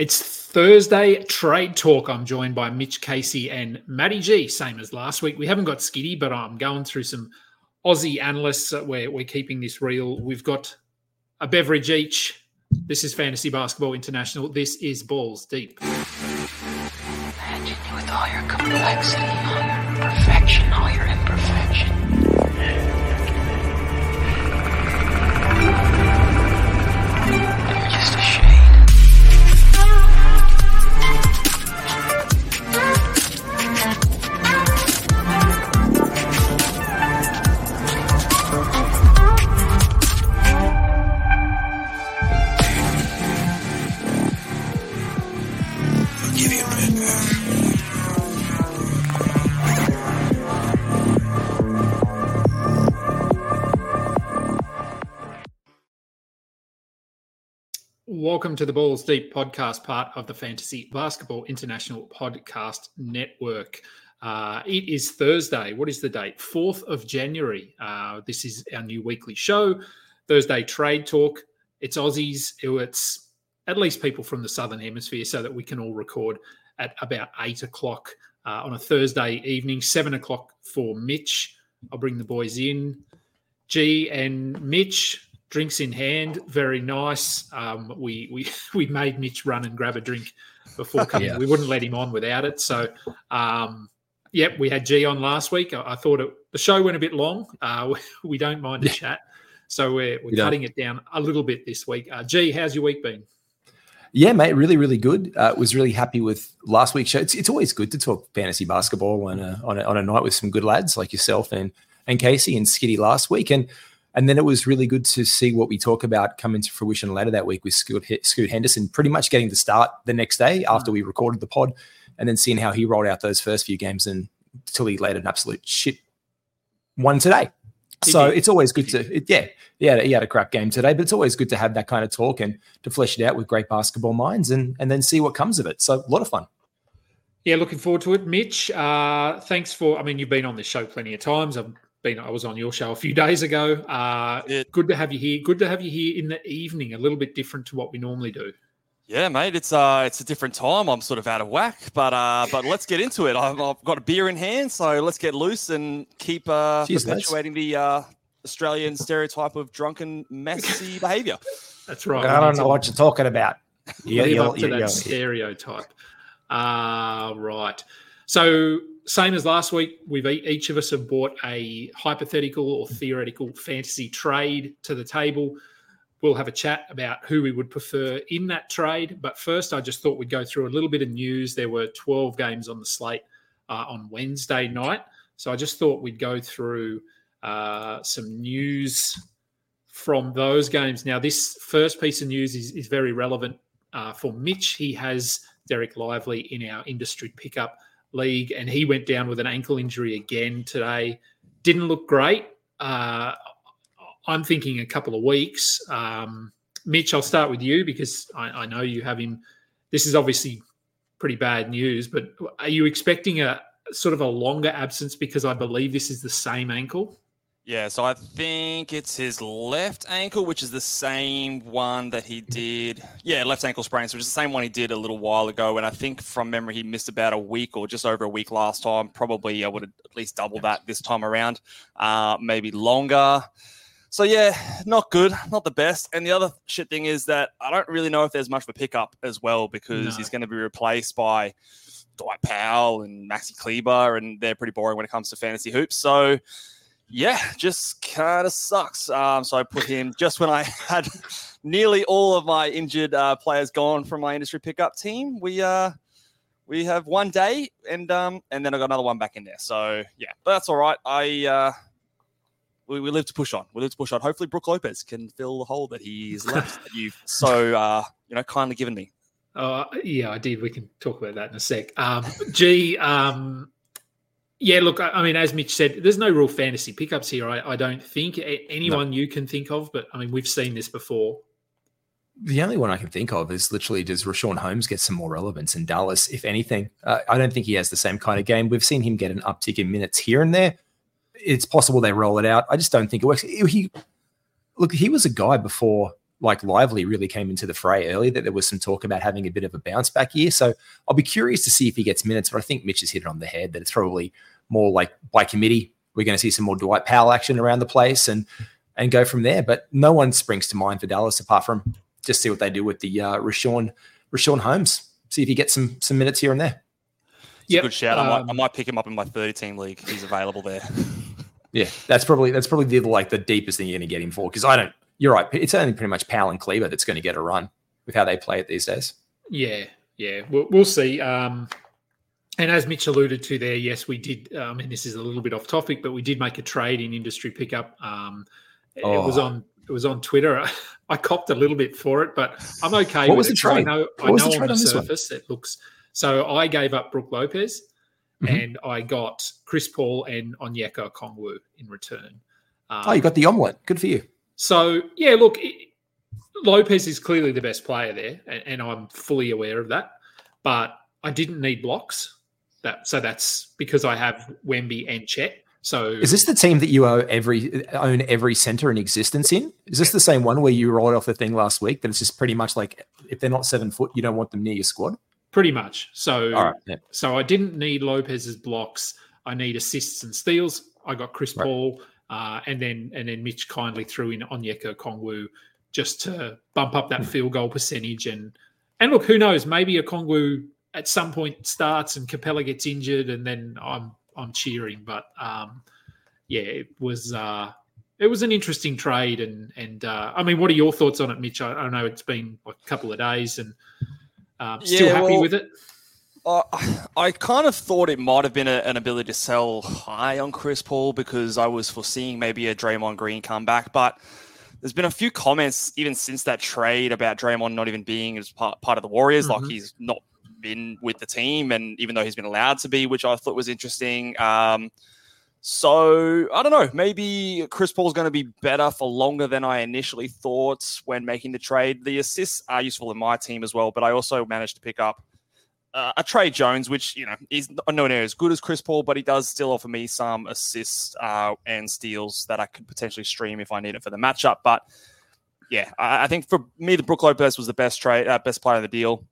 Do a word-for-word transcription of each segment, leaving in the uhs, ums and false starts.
It's Thursday Trade Talk. I'm joined by Mitch Casey and Matty G, same as last week. We haven't got Skiddy, but I'm going through some Aussie analysts. We're, we're keeping this real. We've got a beverage each. This is Fantasy Basketball International. This is Balls Deep. Imagine you with all your complexity, all your perfection, all your imperfection. Welcome to the Balls Deep podcast, part of the Fantasy Basketball International Podcast Network. Uh, it is Thursday. What is the date? fourth of January. Uh, this is our new weekly show, Thursday Trade Talk. It's Aussies. It's at least people from the Southern Hemisphere so that we can all record at about eight o'clock uh, on a Thursday evening, seven o'clock for Mitch. I'll bring the boys in. G and Mitch. Drinks in hand, very nice. Um, we we we made Mitch run and grab a drink before coming. yeah. We wouldn't let him on without it. So, um, yep, we had G on last week. I, I thought it, the show went a bit long. Uh, we, we don't mind a yeah. chat, so we're we're we cutting don't. it down a little bit this week. Uh, G, how's your week been? Yeah, mate, really, really good. Uh, was really happy with last week's show. It's it's always good to talk fantasy basketball on a, on a, on a night with some good lads like yourself and and Casey and Skitty last week and. And then it was really good to see what we talk about come into fruition later that week with Scoot, Scoot Henderson pretty much getting the start the next day after we recorded the pod and then seeing how he rolled out those first few games and until he laid an absolute shit one today. So it's always good to, it, yeah, yeah, he had a crap game today, but it's always good to have that kind of talk and to flesh it out with great basketball minds and, and then see what comes of it. So a lot of fun. Yeah, looking forward to it. Mitch, uh, thanks for, I mean, you've been on this show plenty of times. I've Been, I was on your show a few days ago. Uh, yeah. Good to have you here. Good to have you here in the evening, a little bit different to what we normally do. Yeah, mate, it's uh, it's a different time. I'm sort of out of whack, but uh, but let's get into it. I've, I've got a beer in hand, so let's get loose and keep uh, Jeez, perpetuating that's... the uh, Australian stereotype of drunken, messy behaviour. That's right. I don't know what you're talking about. Yeah, live up to that stereotype. Uh, right. So... Same as last week, we've each of us have brought a hypothetical or theoretical fantasy trade to the table. We'll have a chat about who we would prefer in that trade. But first, I just thought we'd go through a little bit of news. There were twelve games on the slate uh, on Wednesday night. So I just thought we'd go through uh, some news from those games. Now, this first piece of news is, is very relevant uh, for Mitch. He has Derek Lively in our industry pickup league, and he went down with an ankle injury again today. Didn't look great. Uh, I'm thinking a couple of weeks. Um, Mitch, I'll start with you because I, I know you have him. This is obviously pretty bad news, but are you expecting a sort of a longer absence because I believe this is the same ankle? Yeah, so I think it's his left ankle, which is the same one that he did. Yeah, left ankle sprain, so it's the same one he did a little while ago. And I think from memory, he missed about a week or just over a week last time. Probably I would at least double that this time around, uh, maybe longer. So, yeah, not good, not the best. And the other shit thing is that I don't really know if there's much of a pickup as well because no. he's going to be replaced by Dwight Powell and Maxi Kleber, and they're pretty boring when it comes to fantasy hoops. So... yeah, just kind of sucks. Um, so I put him just when I had nearly all of my injured uh, players gone from my industry pickup team. We uh, we have one day, and um, and then I got another one back in there. So yeah, but that's all right. I uh, we, we live to push on. We live to push on. Hopefully, Brook Lopez can fill the hole that he's left that you've so uh, you know kindly given me. Uh, yeah, I did. We can talk about that in a sec. Um, G. Um... Yeah, look, I mean, as Mitch said, there's no real fantasy pickups here, I, I don't think. Anyone no. you can think of, but, I mean, we've seen this before. The only one I can think of is literally does Richaun Holmes get some more relevance in Dallas, if anything? Uh, I don't think he has the same kind of game. We've seen him get an uptick in minutes here and there. It's possible they roll it out. I just don't think it works. He, look, he was a guy before like Lively really came into the fray early, that there was some talk about having a bit of a bounce back year. So I'll be curious to see if he gets minutes, but I think Mitch has hit it on the head that it's probably more like by committee. We're going to see some more Dwight Powell action around the place and and go from there. But no one springs to mind for Dallas apart from just see what they do with the uh, Richaun Richaun Holmes. See if he gets some some minutes here and there. Yeah, good shout. Um, I, might, I might pick him up in my thirty team league. He's available there. Yeah, that's probably that's probably the like the deepest thing you're going to get him for, because I don't. You're right. It's only pretty much Powell and Kleber that's going to get a run with how they play it these days. Yeah, yeah. We'll, we'll see. Um, and as Mitch alluded to there, yes, we did. Um, and this is a little bit off topic, but we did make a trade in industry pickup. Um, oh. It was on it was on Twitter. I, I copped a little bit for it, but I'm okay what with was it. The trade? I know, I know on the surface it looks. So I gave up Brook Lopez, mm-hmm. and I got Chris Paul and Onyeka Okongwu in return. Um, oh, you got the omelette. Good for you. So, yeah, look, it, Lopez is clearly the best player there, and, and I'm fully aware of that. But I didn't need blocks. That So that's because I have Wemby and Chet. So is this the team that you owe every, own every center in existence in? Is this the same one where you rolled off the thing last week that it's just pretty much like if they're not seven foot, you don't want them near your squad? Pretty much. So, right, yeah. so I didn't need Lopez's blocks. I need assists and steals. I got Chris right. Paul. Uh, and then and then Mitch kindly threw in Onyeka Okongwu just to bump up that field goal percentage. And and look, who knows? Maybe Okongwu at some point starts and Capella gets injured, and then I'm I'm cheering. But um, yeah, it was uh, it was an interesting trade. And and uh, I mean, what are your thoughts on it, Mitch? I, I know it's been like a couple of days, and uh, still yeah, happy well- with it. Uh, I kind of thought it might have been a, an ability to sell high on Chris Paul because I was foreseeing maybe a Draymond Green comeback, but there's been a few comments even since that trade about Draymond not even being as part, part of the Warriors. Mm-hmm. Like he's not been with the team, and even though he's been allowed to be, which I thought was interesting. Um, so I don't know, maybe Chris Paul's going to be better for longer than I initially thought when making the trade. The assists are useful in my team as well, but I also managed to pick up Uh, a Trae Jones, which, you know, is nowhere near as good as Chris Paul, but he does still offer me some assists uh, and steals that I could potentially stream if I need it for the matchup. But yeah, I, I think for me, the Brook Lopez was the best trade, uh, best player of the deal.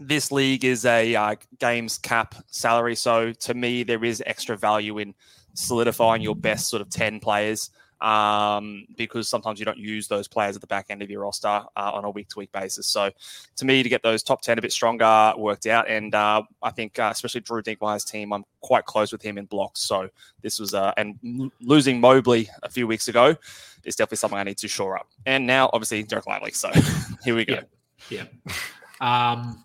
This league is a uh, games cap salary, so to me, there is extra value in solidifying your best sort of ten players um, because sometimes you don't use those players at the back end of your roster uh, on a week-to-week basis. So to me, to get those top ten a bit stronger worked out. And uh, I think uh, especially Drew Dinkmeyer's team, I'm quite close with him in blocks. So this was uh, – and losing Mobley a few weeks ago is definitely something I need to shore up. And now, obviously, Derek Lively. So here we go. Yeah. yeah. Um,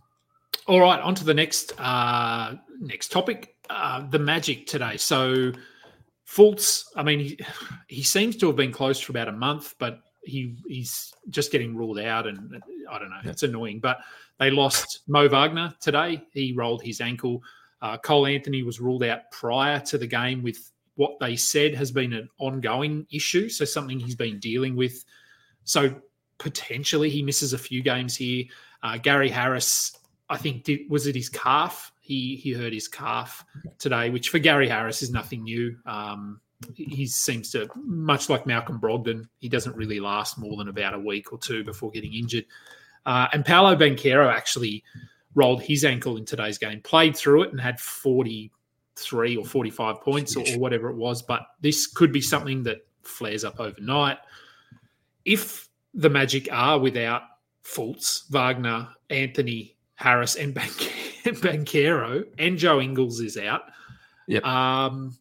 all right, on to the next, uh, next topic, uh, the Magic today. So – Fultz, I mean, he, he seems to have been close for about a month, but he he's just getting ruled out, and I don't know. Yeah. It's annoying. But they lost Mo Wagner today. He rolled his ankle. Uh, Cole Anthony was ruled out prior to the game with what they said has been an ongoing issue, so something he's been dealing with. So potentially he misses a few games here. Uh, Gary Harris, I think, did, was it his calf? He he hurt his calf today, which for Gary Harris is nothing new. Um, he seems to, much like Malcolm Brogdon, he doesn't really last more than about a week or two before getting injured. Uh, and Paolo Banchero actually rolled his ankle in today's game, played through it and had forty-three or forty-five points or, or whatever it was. But this could be something that flares up overnight. If the Magic are without Fultz, Wagner, Anthony, Harris and Banchero, and Joe Ingles is out. Yep. Um,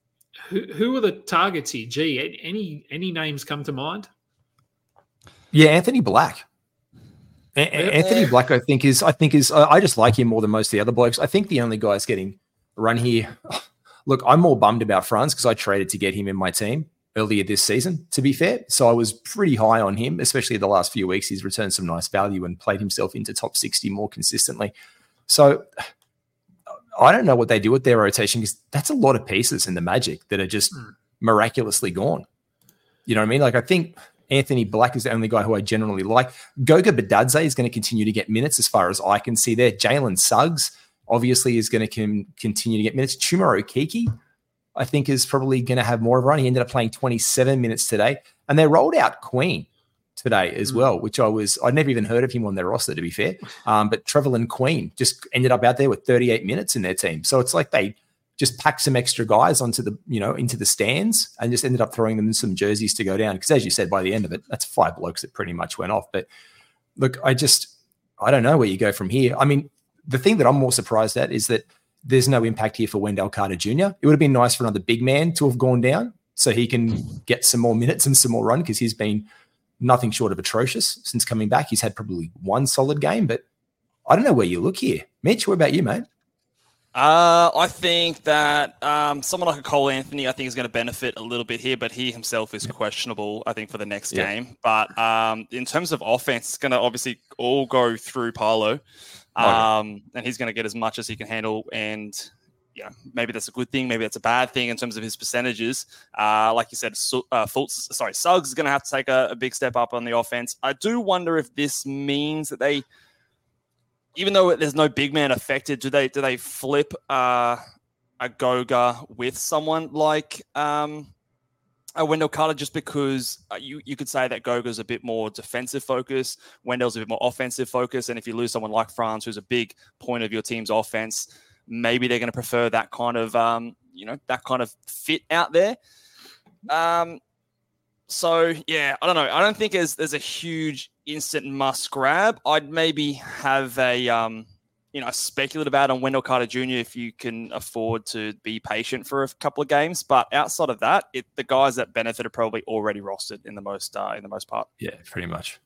who, who are the targets here? Gee, any any names come to mind? Yeah, Anthony Black. A- yeah. Anthony Black, I think is I think is I just like him more than most of the other blokes. I think the only guys getting run here. Look, I'm more bummed about Franz because I traded to get him in my team earlier this season, to be fair. So I was pretty high on him, especially the last few weeks. He's returned some nice value and played himself into top sixty more consistently. So I don't know what they do with their rotation because that's a lot of pieces in the Magic that are just mm. miraculously gone. You know what I mean? Like I think Anthony Black is the only guy who I generally like. Goga Badadze is going to continue to get minutes as far as I can see there. Jalen Suggs obviously is going to con- continue to get minutes. Chuma Okeke, I think, is probably going to have more of a run. He ended up playing twenty-seven minutes today, and they rolled out Queen. today as well, which I was, I'd never even heard of him on their roster, to be fair. Um, but Trevelyan Queen just ended up out there with thirty-eight minutes in their team. So it's like they just packed some extra guys onto the, you know, into the stands and just ended up throwing them in some jerseys to go down. Because as you said, by the end of it, that's five blokes that pretty much went off. But look, I just, I don't know where you go from here. I mean, the thing that I'm more surprised at is that there's no impact here for Wendell Carter Junior It would have been nice for another big man to have gone down so he can get some more minutes and some more run, because he's been nothing short of atrocious since coming back. He's had probably one solid game, but I don't know where you look here. Mitch, what about you, mate? Uh, I think that um, someone like a Cole Anthony, I think, is going to benefit a little bit here, but he himself is questionable, I think, for the next yeah. game. But um, in terms of offense, it's going to obviously all go through Paolo. Um, and he's going to get as much as he can handle, and yeah, maybe that's a good thing, maybe that's a bad thing in terms of his percentages. Uh, like you said, uh, Fultz, sorry, Suggs is going to have to take a, a big step up on the offense. I do wonder if this means that they, even though there's no big man affected, do they do they flip uh, a Goga with someone like um, a Wendell Carter, just because uh, you, you could say that Goga's a bit more defensive focused, Wendell's a bit more offensive focused, and if you lose someone like Franz, who's a big point of your team's offense, maybe they're going to prefer that kind of, um, you know, that kind of fit out there. Um, so, yeah, I don't know. I don't think there's, there's a huge instant must grab. I'd maybe have a, um, you know, speculative ad on Wendell Carter Junior if you can afford to be patient for a couple of games. But outside of that, it, the guys that benefit are probably already rostered in the most uh, in the most part. Yeah, pretty much.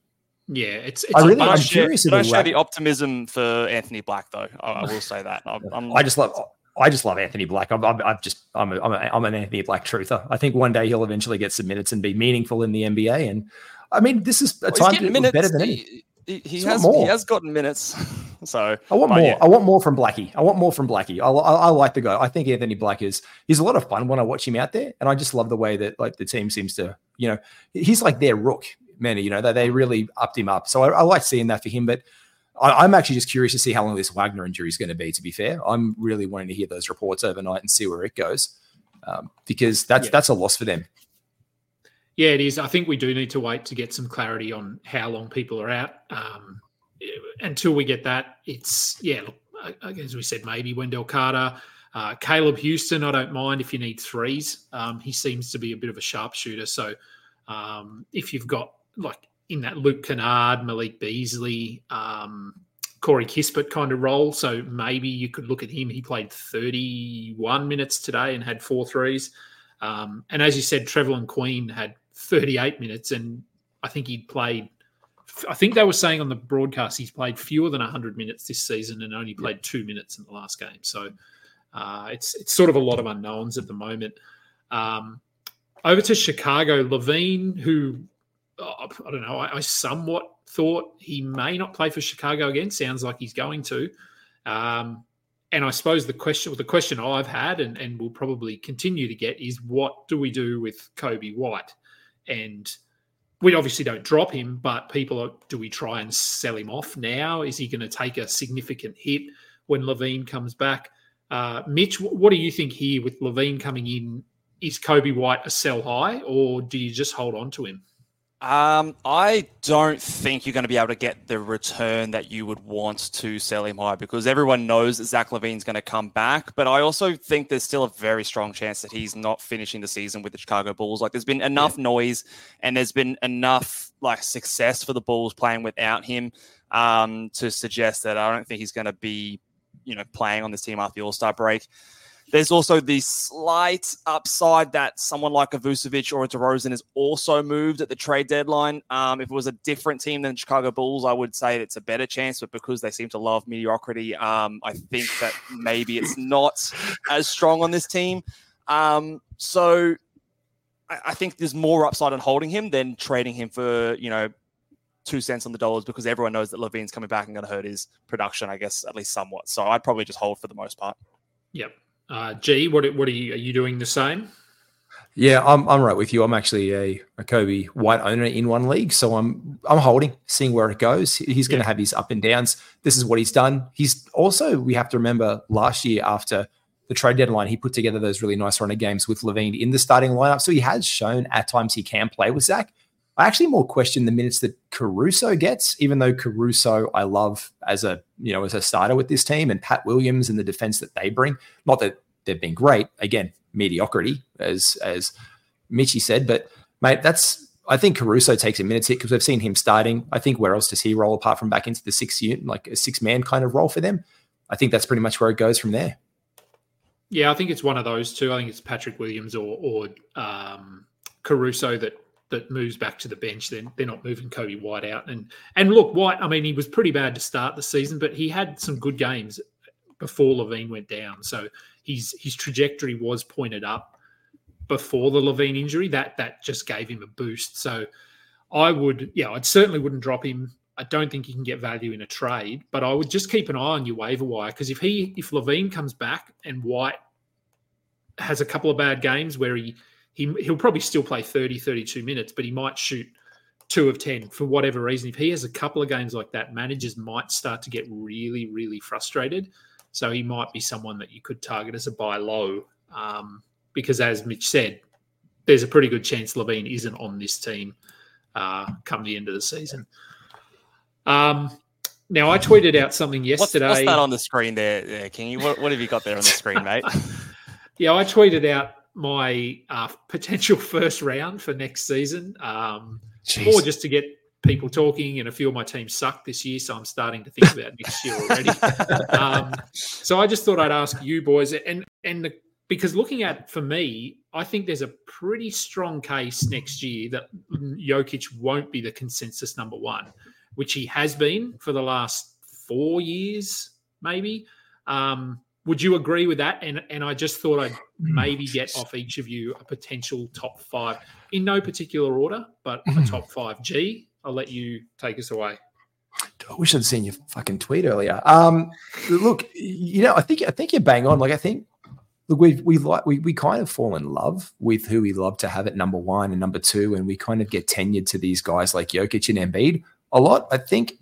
Yeah, it's. it's I really, I'm share, curious. Don't show the optimism for Anthony Black, though. I, I will say that. I'm, I'm, I just love. I just love Anthony Black. I'm. I'm, I'm just. I'm. A, I'm, a, I'm an Anthony Black truther. I think one day he'll eventually get some minutes and be meaningful in the N B A. And I mean, this is a well, time to be better than any. He, he has. He has gotten minutes. So I want more. Yeah. I want more from Blackie. I want more from Blackie. I, I, I like the guy. I think Anthony Black is. He's a lot of fun when I watch him out there, and I just love the way that like the team seems to. You know, he's like their rook. Man, you know, they, they really upped him up. So I, I like seeing that for him, but I, I'm actually just curious to see how long this Wagner injury is going to be, to be fair. I'm really wanting to hear those reports overnight and see where it goes, um, because that's yeah. that's a loss for them. Yeah, it is. I think we do need to wait to get some clarity on how long people are out. Um, until we get that, it's, yeah, look, as we said, maybe Wendell Carter, uh, Caleb Houston, I don't mind if you need threes. Um, he seems to be a bit of a sharpshooter. So um, if you've got, like in that Luke Kennard, Malik Beasley, um, Corey Kispert kind of role. So maybe you could look at him. He played thirty-one minutes today and had four threes. Um, and as you said, Trevelyan Queen had thirty-eight minutes, and I think he'd played, I think they were saying on the broadcast, he's played fewer than one hundred minutes this season and only played two minutes in the last game. So uh, it's it's sort of a lot of unknowns at the moment. Um, over to Chicago, LaVine, who... I don't know, I somewhat thought he may not play for Chicago again. Sounds like he's going to. Um, and I suppose the question the question I've had and, and will probably continue to get is, what do we do with Coby White? And we obviously don't drop him, but people are, do we try and sell him off now? Is he going to take a significant hit when LaVine comes back? Uh, Mitch, what do you think here with LaVine coming in? Is Coby White a sell high, or do you just hold on to him? Um, I don't think you're going to be able to get the return that you would want to sell him high, because everyone knows that Zach LaVine's going to come back. But I also think there's still a very strong chance that he's not finishing the season with the Chicago Bulls. Like, there's been enough yeah. noise, and there's been enough like success for the Bulls playing without him, um, to suggest that I don't think he's going to be, you know, playing on this team after the All-Star break. There's also the slight upside that someone like a Vucevic or a DeRozan is also moved at the trade deadline. Um, if it was a different team than Chicago Bulls, I would say it's a better chance, but because they seem to love mediocrity, um, I think that maybe it's not as strong on this team. Um, so I, I think there's more upside on holding him than trading him for, you know, two cents on the dollars, because everyone knows that LaVine's coming back and going to hurt his production, I guess, at least somewhat. So I'd probably just hold for the most part. Yep. Uh, G, what what are you are you doing the same? Yeah, I'm I'm right with you. I'm actually a, a Coby White owner in one league, so I'm I'm holding, seeing where it goes. He's going to yeah. have his up and downs. This is what he's done. He's also, we have to remember, last year after the trade deadline, he put together those really nice run of games with LaVine in the starting lineup. So he has shown at times he can play with Zach. I actually more question the minutes that Caruso gets, even though Caruso I love as a, you know, as a starter with this team, and Pat Williams and the defense that they bring. Not that they've been great, again, mediocrity, as as Mitchie said, but mate, that's I think Caruso takes a minutes hit because we've seen him starting. I think where else does he roll apart from back into the six unit, like a six man kind of role for them? I think that's pretty much where it goes from there. Yeah, I think it's one of those two. I think it's Patrick Williams or or um, Caruso that that moves back to the bench. Then they're not moving Coby White out. And and look, White, I mean, he was pretty bad to start the season, but he had some good games before LaVine went down. So his his trajectory was pointed up before the LaVine injury. That that just gave him a boost. So I would, yeah, I certainly wouldn't drop him. I don't think you can get value in a trade, but I would just keep an eye on your waiver wire, because if he, if LaVine comes back and White has a couple of bad games where he, he he'll probably still play thirty, thirty-two minutes, but he might shoot two of ten for whatever reason. If he has a couple of games like that, managers might start to get really, really frustrated. So he might be someone that you could target as a buy low, um, because as Mitch said, there's a pretty good chance LaVine isn't on this team uh, come the end of the season. Um, now I tweeted out something yesterday. What's, what's that on the screen there, there Kingy? What, what have you got there on the screen, mate? Yeah, I tweeted out my uh, potential first round for next season, um, more just to get people talking. And a few of my teams suck this year, so I'm starting to think about next year already. um, so I just thought I'd ask you boys, and and the, because looking at, for me, I think there's a pretty strong case next year that Jokic won't be the consensus number one, which he has been for the last four years, maybe. Um, would you agree with that? And and I just thought I'd maybe get off each of you a potential top five, in no particular order, but a top five. G, I'll let you take us away. I wish I'd seen your fucking tweet earlier. Um, look, you know, I think I think you're bang on. Like I think, look, we we like we we kind of fall in love with who we love to have at number one and number two, and we kind of get tenured to these guys like Jokic and Embiid a lot. I think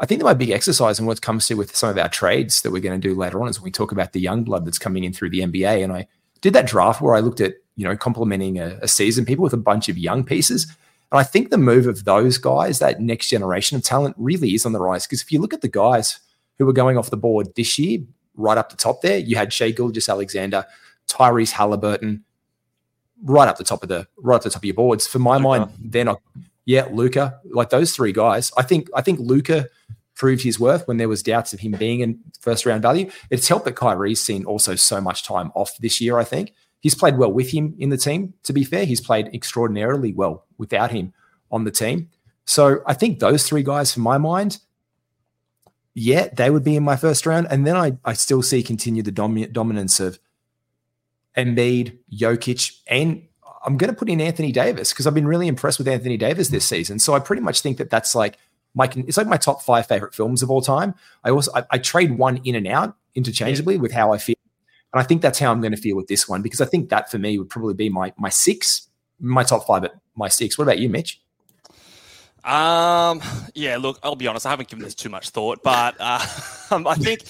I think that my big exercise, and what comes to with some of our trades that we're going to do later on, is when we talk about the young blood that's coming in through the N B A. And I did that draft where I looked at, you know, complementing a, a season people with a bunch of young pieces. And I think the move of those guys, that next generation of talent, really is on the rise. Because if you look at the guys who were going off the board this year, right up the top there, you had Shai Gilgeous-Alexander, Tyrese Haliburton, right up the top of the right up the top of your boards. For my okay. mind, they're not. Yeah, Luka, like those three guys. I think I think Luka proved his worth when there was doubts of him being in first round value. It's helped that Kyrie's seen also so much time off this year, I think. He's played well with him in the team, to be fair. He's played extraordinarily well without him on the team. So I think those three guys, for my mind, yeah, they would be in my first round. And then I, I still see continue the domi- dominance of Embiid, Jokic, and I'm going to put in Anthony Davis, because I've been really impressed with Anthony Davis this season. So I pretty much think that that's like my, it's like my top five favorite films of all time. I also, I, I trade one in and out interchangeably yeah. with how I feel. And I think that's how I'm going to feel with this one, because I think that for me would probably be my, my six, my top five, at my six. What about you, Mitch? Um, yeah, look, I'll be honest. I haven't given this too much thought, but uh, I think,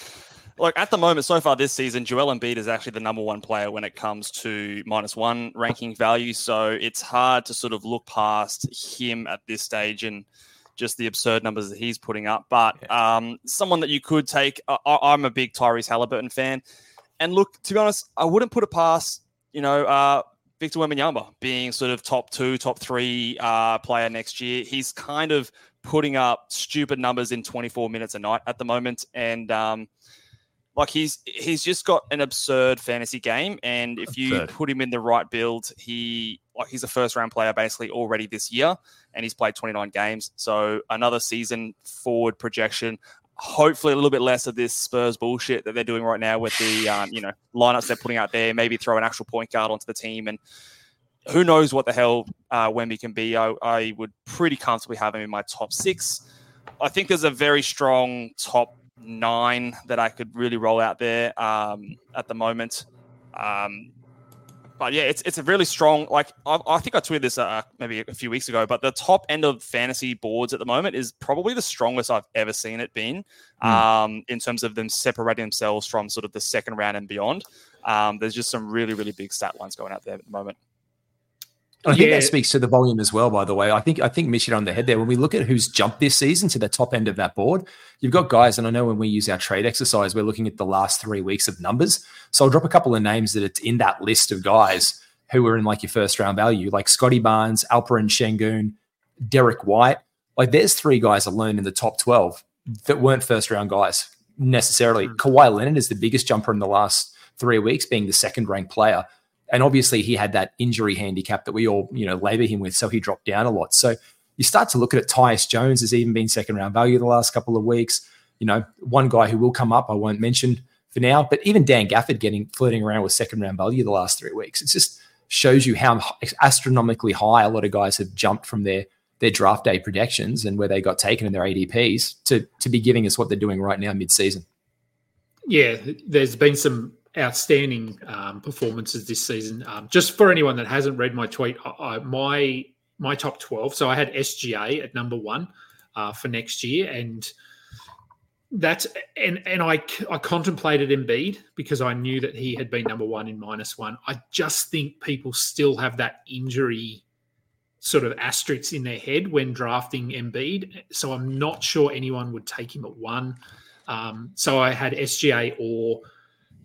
look, at the moment, so far this season, Joel Embiid is actually the number one player when it comes to minus one ranking value. So it's hard to sort of look past him at this stage and just the absurd numbers that he's putting up. But um, someone that you could take, uh, I'm a big Tyrese Haliburton fan. And look, to be honest, I wouldn't put it past, you know, uh, Victor Wembanyama being sort of top two, top three uh, player next year. He's kind of putting up stupid numbers in twenty-four minutes a night at the moment. And, um, Like he's he's just got an absurd fantasy game, and if you absurd. put him in the right build, he like he's a first round player basically already this year, and he's played twenty-nine games. So another season forward projection. Hopefully a little bit less of this Spurs bullshit that they're doing right now with the um, you know lineups they're putting out there. Maybe throw an actual point guard onto the team, and who knows what the hell uh, Wemby can be. I, I would pretty comfortably have him in my top six. I think there's a very strong top nine that I could really roll out there um, at the moment. Um, but yeah, it's it's a really strong, like I, I think I tweeted this uh, maybe a few weeks ago, but the top end of fantasy boards at the moment is probably the strongest I've ever seen it been um, mm. in terms of them separating themselves from sort of the second round and beyond. Um, there's just some really, really big stat lines going out there at the moment. I think yeah. that speaks to the volume as well, by the way. I think I think Mitch hit on the head there. When we look at who's jumped this season to the top end of that board, you've got guys, and I know when we use our trade exercise, we're looking at the last three weeks of numbers. So I'll drop a couple of names that it's in that list of guys who were in like your first round value, like Scotty Barnes, Alperen Şengün, Derek White. Like there's three guys alone in the top twelve that weren't first round guys necessarily. Mm. Kawhi Leonard is the biggest jumper in the last three weeks, being the second ranked player. And obviously he had that injury handicap that we all, you know, labor him with. So he dropped down a lot. So you start to look at it. Tyus Jones has even been second round value the last couple of weeks. You know, one guy who will come up, I won't mention for now, but even Dan Gafford getting flirting around with second round value the last three weeks. It just shows you how astronomically high a lot of guys have jumped from their, their draft day predictions and where they got taken in their A D Ps to, to be giving us what they're doing right now mid season. Yeah. There's been some outstanding um, performances this season. Um, just for anyone that hasn't read my tweet, I, I, my my top twelve. So I had S G A at number one uh, for next year, and that's and and I I contemplated Embiid because I knew that he had been number one in minus one. I just think people still have that injury sort of asterisk in their head when drafting Embiid, so I'm not sure anyone would take him at one. Um, so I had S G A or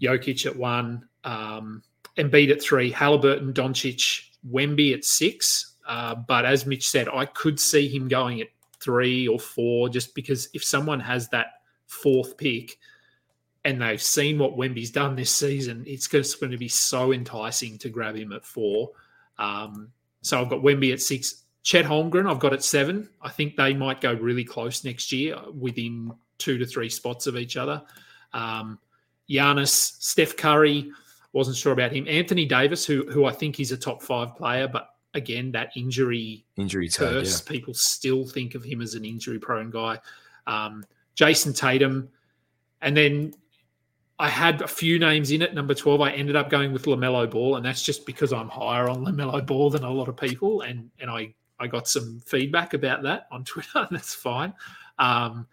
Jokic at one, um, Embiid at three, Haliburton, Doncic, Wemby at six. Uh, but as Mitch said, I could see him going at three or four just because if someone has that fourth pick and they've seen what Wemby's done this season, it's just going to be so enticing to grab him at four. Um, so I've got Wemby at six. Chet Holmgren I've got at seven. I think they might go really close next year within two to three spots of each other. Um Giannis, Steph Curry, wasn't sure about him. Anthony Davis, who who I think is a top five player, but again, that injury, injury curse, type, yeah. People still think of him as an injury-prone guy. Um, Jason Tatum. And then I had a few names in at number twelve. I ended up going with LaMelo Ball, and that's just because I'm higher on LaMelo Ball than a lot of people, and, and I, I got some feedback about that on Twitter, and that's fine. Um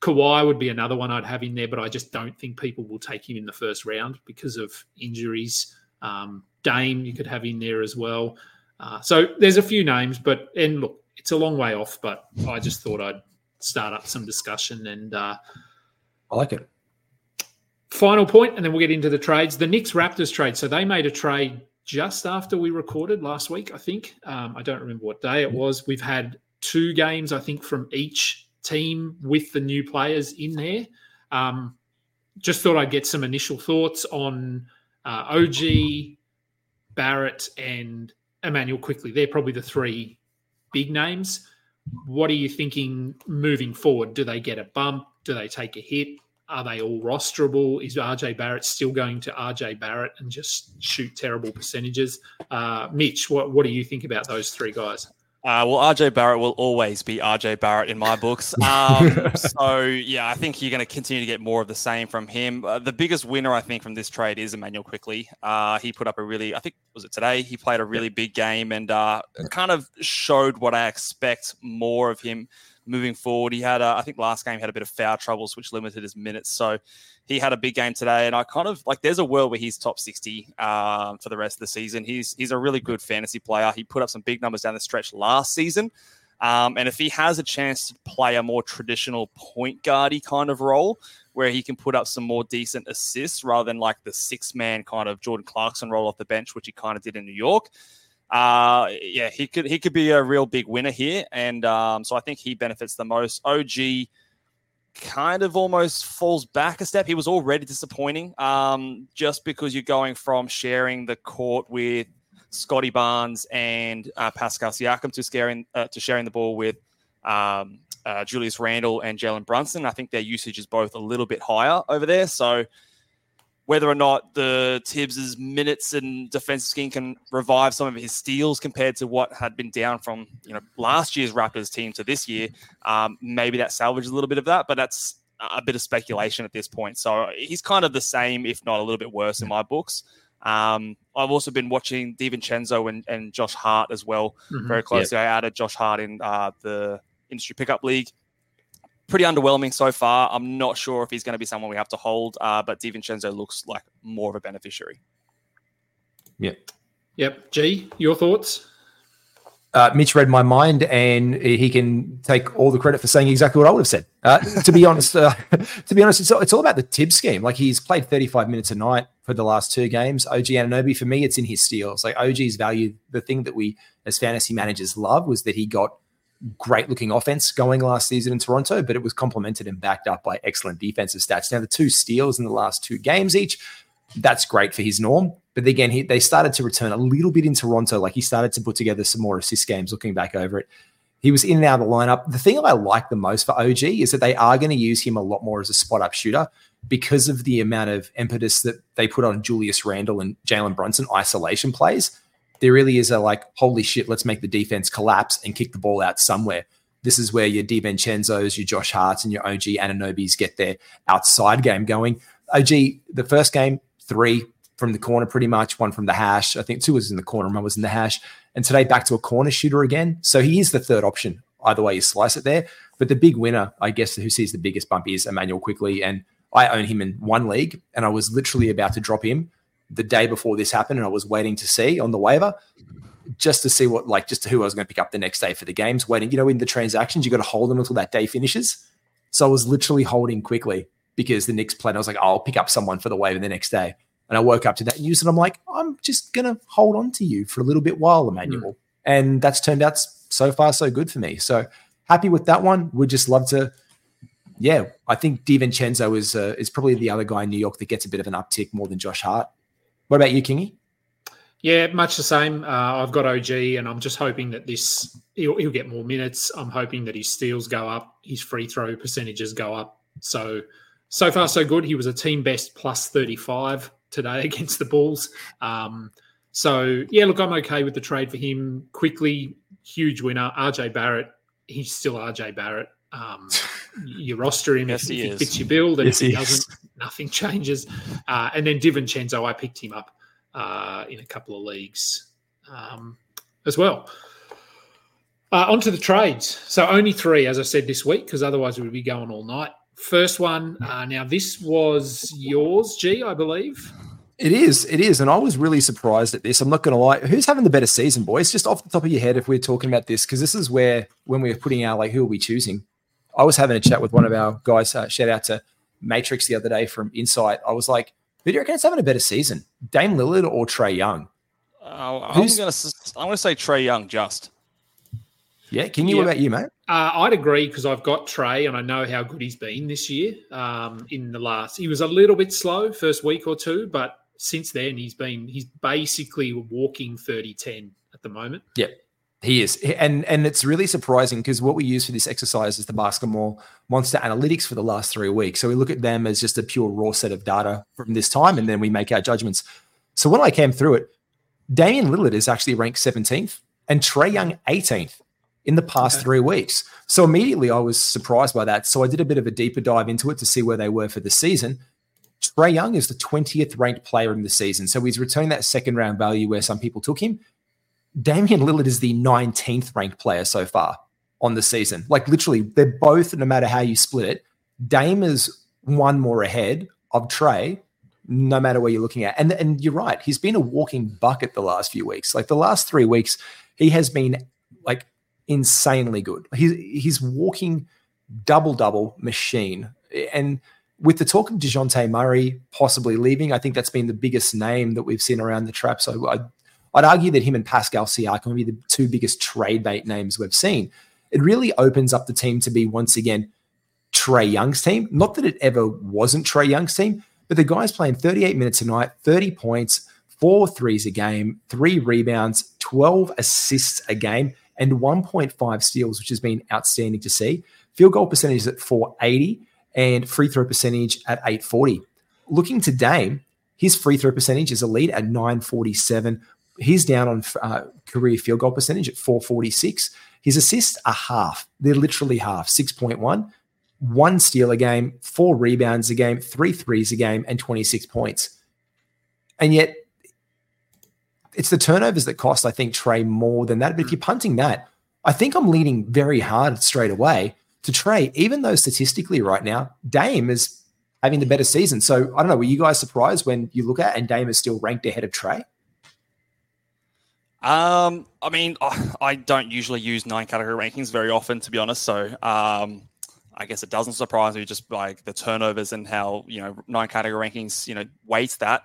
Kawhi would be another one I'd have in there, but I just don't think people will take him in the first round because of injuries. Um, Dame you could have in there as well. Uh, so there's a few names, but and look, it's a long way off, but I just thought I'd start up some discussion. And uh, I like it. Final point, and then we'll get into the trades. The Knicks-Raptors trade. So they made a trade just after we recorded last week, I think. Um, I don't remember what day it was. We've had two games, I think, from each team with the new players in there. Um, just thought I'd get some initial thoughts on uh, O G, Barrett, and Emmanuel Quickley. They're probably the three big names. What are you thinking moving forward? Do they get a bump? Do they take a hit? Are they all rosterable? Is R J Barrett still going to R J Barrett and just shoot terrible percentages? Uh, Mitch, what, what do you think about those three guys? Uh, well, R J Barrett will always be R J Barrett in my books. Um, so, yeah, I think you're going to continue to get more of the same from him. Uh, the biggest winner, I think, from this trade is Emmanuel Quickley. Uh, he put up a really, I think, was it today? He played a really big game and uh, kind of showed what I expect more of him moving forward. He had, a, I think last game, he had a bit of foul troubles, which limited his minutes. So he had a big game today. And I kind of, like, there's a world where he's top sixty uh, for the rest of the season. He's he's a really good fantasy player. He put up some big numbers down the stretch last season. Um, and if he has a chance to play a more traditional point guardy kind of role where he can put up some more decent assists rather than like the six-man kind of Jordan Clarkson role off the bench, which he kind of did in New York, uh, yeah, he could he could be a real big winner here. And um, so I think he benefits the most. O G kind of almost falls back a step. He was already disappointing um, just because you're going from sharing the court with Scotty Barnes and uh, Pascal Siakam to, scaring, uh, to sharing the ball with um, uh, Julius Randle and Jalen Brunson. I think their usage is both a little bit higher over there. So whether or not the Tibbs' minutes and defensive scheme can revive some of his steals compared to what had been down from you know last year's Raptors team to this year, um, maybe that salvages a little bit of that, but that's a bit of speculation at this point. So he's kind of the same, if not a little bit worse in my books. Um, I've also been watching DiVincenzo and, and Josh Hart as well mm-hmm. very closely. Yep. I added Josh Hart in uh, the Industry Pickup League. Pretty underwhelming so far. I'm not sure if he's going to be someone we have to hold, uh, but DiVincenzo looks like more of a beneficiary. Yep. Yep. G, your thoughts? Uh, Mitch read my mind, and he can take all the credit for saying exactly what I would have said. Uh, to be honest, uh, to be honest, it's all, it's all about the Tibbs scheme. Like, he's played thirty-five minutes a night for the last two games. O G Anunoby, for me, it's in his steals. Like, O G's value, the thing that we as fantasy managers love was that he got great looking offense going last season in Toronto, but it was complemented and backed up by excellent defensive stats. Now, the two steals in the last two games each, that's great for his norm. But again, he, they started to return a little bit in Toronto. Like, he started to put together some more assist games looking back over it. He was in and out of the lineup. The thing I like the most for O G is that they are going to use him a lot more as a spot-up shooter because of the amount of impetus that they put on Julius Randle and Jalen Brunson isolation plays. There really is a, like, holy shit, let's make the defense collapse and kick the ball out somewhere. This is where your DiVincenzo's, your Josh Hart's, and your O G Anunobys get their outside game going. O G, the first game, three from the corner pretty much, one from the hash. I think two was in the corner, one was in the hash. And today back to a corner shooter again. So he is the third option. Either way, you slice it there. But the big winner, I guess, who sees the biggest bump is Emmanuel Quickley. And I own him in one league, and I was literally about to drop him the day before this happened, and I was waiting to see on the waiver just to see what, like, just to who I was going to pick up the next day for the games, waiting. You know, in the transactions, you got to hold them until that day finishes. So I was literally holding Quickley because the Knicks played. I was like, oh, I'll pick up someone for the waiver the next day. And I woke up to that news and I'm like, I'm just going to hold on to you for a little bit while, Emmanuel. Mm. And that's turned out so far so good for me. So happy with that one. Would just love to, yeah, I think DiVincenzo is uh, is probably the other guy in New York that gets a bit of an uptick more than Josh Hart. What about you, Kingy? Yeah, much the same. Uh, I've got O G, and I'm just hoping that this he'll, he'll get more minutes. I'm hoping that his steals go up, his free throw percentages go up. So, so far, so good. He was a team best plus thirty-five today against the Bulls. Um, so, yeah, look, I'm okay with the trade for him. Quickly, huge winner. R J Barrett, he's still R J Barrett. Um, you roster him yes, if he, he fits your build, and yes, if he, he doesn't, is. nothing changes. Uh, and then DiVincenzo, I picked him up uh, in a couple of leagues um, as well. Uh, on to the trades. So only three, as I said, this week, because otherwise we would be going all night. First one, uh, now this was yours, G, I believe. It is, it is. And I was really surprised at this. I'm not going to lie. Who's having the better season, boys? Just off the top of your head, if we're talking about this, because this is where, when we were putting out, like, who are we choosing? I was having a chat with one of our guys, uh, shout out to Matrix the other day from Insight. I was like, who do you reckon's having a better season, Dame Lillard or Trae Young? Uh, I'm going to I'm gonna say Trae Young just. Yeah, can you? Yeah. What about you, mate? Uh, I'd agree, because I've got Trae and I know how good he's been this year. Um, in the last, he was a little bit slow first week or two, but since then he's been he's basically walking thirty ten at the moment. Yeah. He is. And and it's really surprising because what we use for this exercise is the Basketball Monster Analytics for the last three weeks. So we look at them as just a pure raw set of data from this time, and then we make our judgments. So when I came through it, Damian Lillard is actually ranked seventeenth and Trae Young eighteenth in the past okay. three weeks. So immediately I was surprised by that. So I did a bit of a deeper dive into it to see where they were for the season. Trae Young is the twentieth ranked player in the season. So he's returned that second round value where some people took him. Damian Lillard is the nineteenth ranked player so far on the season. Like, literally, they're both, no matter how you split it, Dame is one more ahead of Trae, no matter where you're looking at. And, and you're right. He's been a walking bucket the last few weeks. Like, the last three weeks, he has been, like, insanely good. He's, he's walking double-double machine. And with the talk of DeJounte Murray possibly leaving, I think that's been the biggest name that we've seen around the trap. So I I'd argue that him and Pascal Siakam would be the two biggest trade bait names we've seen. It really opens up the team to be, once again, Trae Young's team. Not that it ever wasn't Trae Young's team, but the guy's playing thirty-eight minutes a night, thirty points, four threes a game, three rebounds, twelve assists a game, and one point five steals, which has been outstanding to see. Field goal percentage is at four eighty and free throw percentage at eight forty. Looking to Dame, his free throw percentage is elite at nine forty-seven. He's down on uh, career field goal percentage at four forty-six. His assists are half. They're literally half, six point one. One steal a game, four rebounds a game, three threes a game, and twenty-six points. And yet it's the turnovers that cost, I think, Trae more than that. But if you're punting that, I think I'm leaning very hard straight away to Trae, even though statistically right now Dame is having the better season. So I don't know, were you guys surprised when you look at and Dame is still ranked ahead of Trae? Um, I mean, I don't usually use nine category rankings very often, to be honest. So um, I guess it doesn't surprise me just like the turnovers and how, you know, nine category rankings, you know, weights that.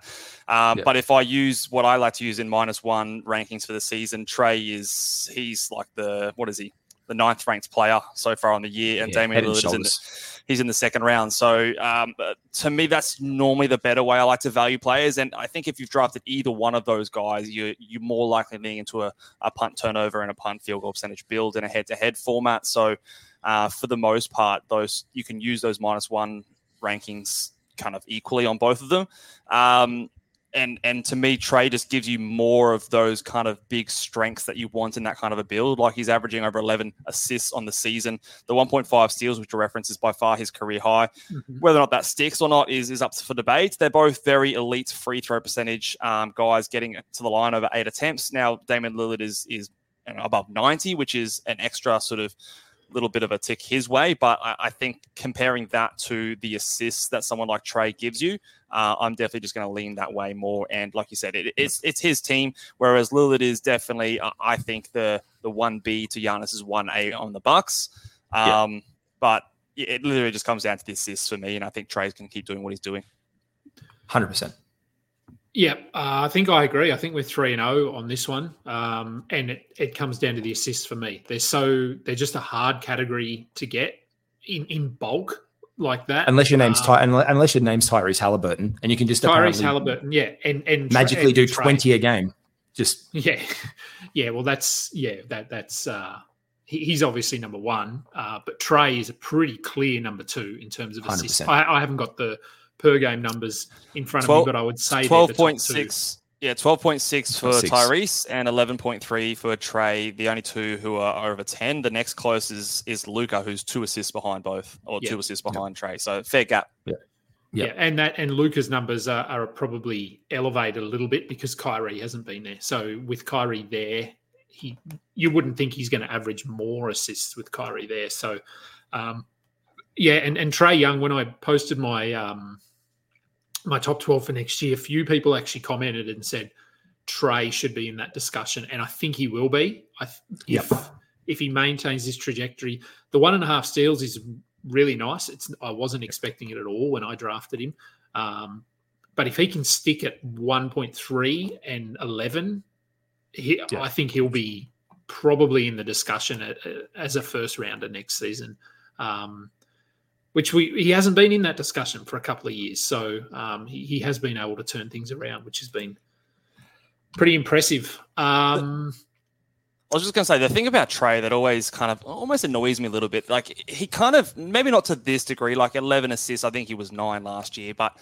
Um, yeah. But if I use what I like to use in minus one rankings for the season, Trae is, he's like the, what is he? The ninth ranked player so far on the year, and yeah, Damian Lillard is in the, he's in the second round. So um, to me, that's normally the better way I like to value players. And I think if you've drafted either one of those guys, you, you're more likely being into a, a punt turnover and a punt field goal percentage build in a head-to-head format. So uh, for the most part, those you can use those minus one rankings kind of equally on both of them. Um, And and to me, Trae just gives you more of those kind of big strengths that you want in that kind of a build. Like he's averaging over eleven assists on the season. The one point five steals, which you reference, is by far his career high. Mm-hmm. Whether or not that sticks or not is, is up for debate. They're both very elite free throw percentage um, guys getting to the line over eight attempts. Now, Damian Lillard is, is you know, above ninety, which is an extra sort of little bit of a tick his way. But I, I think comparing that to the assists that someone like Trae gives you, Uh, I'm definitely just going to lean that way more. And like you said, it, it's it's his team, whereas Lillard is definitely, uh, I think, the the one B to Giannis's one A on the Bucks. Um, yeah. But it literally just comes down to the assists for me, and I think Trae's going to keep doing what he's doing. one hundred percent. Yeah, uh, I think I agree. I think we're three and oh on this one, um, and it, it comes down to the assists for me. They're so they're just a hard category to get in, in bulk. Like that, unless your name's um, Ty, unless your name's Tyrese Haliburton, and you can just Tyrese Haliburton, yeah, and and magically and do Trae. twenty a game, just yeah, yeah. Well, that's yeah, that that's uh, he, he's obviously number one, uh, but Trae is a pretty clear number two in terms of assists. I, I haven't got the per game numbers in front twelve, of me, but I would say twelve point six, yeah, twelve point six for six. Tyrese and eleven point three for Trae. The only two who are over ten. The next closest is, is Luka, who's two assists behind both, or yeah. two assists behind yeah. Trae. So fair gap. Yeah. Yeah. yeah, and that and Luka's numbers are, are probably elevated a little bit because Kyrie hasn't been there. So with Kyrie there, he you wouldn't think he's going to average more assists with Kyrie there. So, um, yeah, and and Trae Young, when I posted my um, my top twelve for next year, few people actually commented and said Trae should be in that discussion, and I think he will be. I th- yep. if if he maintains this trajectory, the one and a half steals is really nice. It's I wasn't expecting it at all when I drafted him. Um, but if he can stick at one point three and eleven, he, yeah. I think he'll be probably in the discussion at, at, as a first rounder next season, um, which we he hasn't been in that discussion for a couple of years. So um, he, he has been able to turn things around, which has been pretty impressive. Um, I was just going to say, the thing about Trae that always kind of almost annoys me a little bit, like he kind of, maybe not to this degree, like eleven assists, I think he was nine last year, but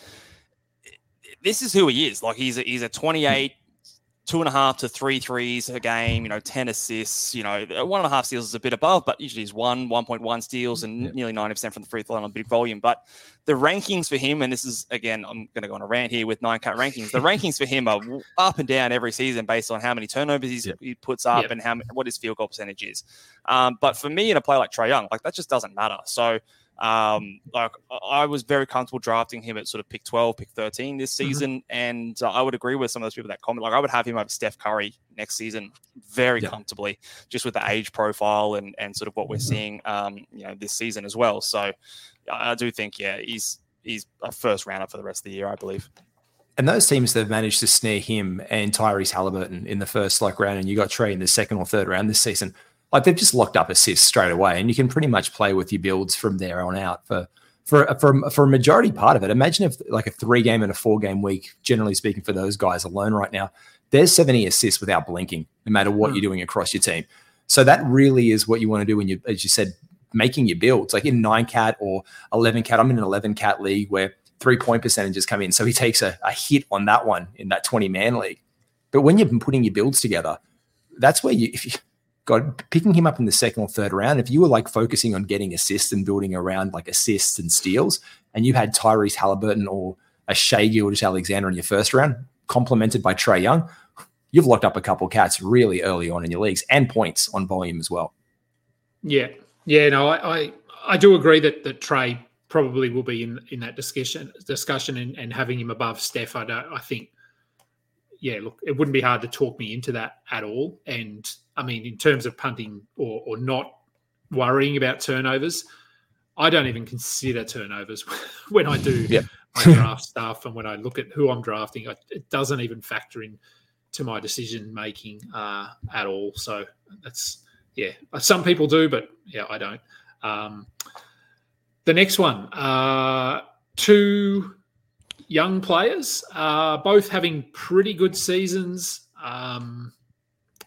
this is who he is. Like he's a, he's a twenty-eight, two and a half to three threes a game, you know, ten assists, you know, one and a half steals is a bit above, but usually he's one, one point one steals and yeah. nearly ninety percent from the free throw line on big volume. But the rankings for him, and this is, again, I'm going to go on a rant here with nine cut rankings. The rankings for him are up and down every season based on how many turnovers he's, yeah. he puts up yeah. and how what his field goal percentage is. Um, but for me, in a player like Trae Young, like that just doesn't matter. So, Um, like I was very comfortable drafting him at sort of pick twelve, pick thirteen this season, mm-hmm. and uh, I would agree with some of those people that comment. Like I would have him over Steph Curry next season very yeah. comfortably, just with the age profile and and sort of what we're seeing, um, you know, this season as well. So I do think, yeah, he's he's a first rounder for the rest of the year, I believe. And those teams that have managed to snare him and Tyrese Haliburton in the first like round, and you got Trae in the second or third round this season. Like they've just locked up assists straight away, and you can pretty much play with your builds from there on out for for for, for a majority part of it. Imagine if like a three game and a four game week, generally speaking, for those guys alone right now, there's seventy assists without blinking, no matter what mm. you're doing across your team. So that really is what you want to do when you, as you said, making your builds. Like in nine cat or eleven cat, I'm in an eleven cat league where three point percentages come in, so he takes a, a hit on that one in that twenty man league. But when you've been putting your builds together, that's where you. If you God, picking him up in the second or third round, if you were like focusing on getting assists and building around like assists and steals, and you had Tyrese Haliburton or a Shai Gilgeous-Alexander in your first round, complemented by Trae Young, you've locked up a couple cats really early on in your leagues and points on volume as well. Yeah. Yeah, no, I I, I do agree that, that Trae probably will be in, in that discussion discussion and, and having him above Steph, I don't I think yeah, look, it wouldn't be hard to talk me into that at all. And, I mean, in terms of punting or, or not worrying about turnovers, I don't even consider turnovers when I do yeah. my draft stuff and when I look at who I'm drafting. I, it doesn't even factor in to my decision-making uh, at all. So that's, yeah, some people do, but, yeah, I don't. Um, the next one, uh, two young players, uh, both having pretty good seasons, um,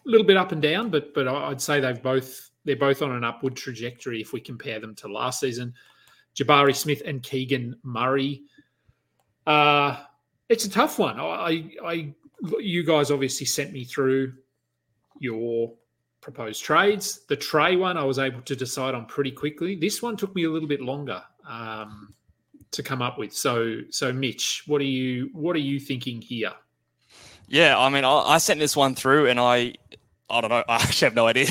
a little bit up and down, but but I'd say they've both they're both on an upward trajectory if we compare them to last season. Jabari Smith and Keegan Murray. Uh, it's a tough one. I, I you guys obviously sent me through your proposed trades. The Trae one I was able to decide on pretty quickly. This one took me a little bit longer um, to come up with. So, so Mitch, what are you what are you thinking here? Yeah, I mean, I, I sent this one through, and I, I don't know. I actually have no idea.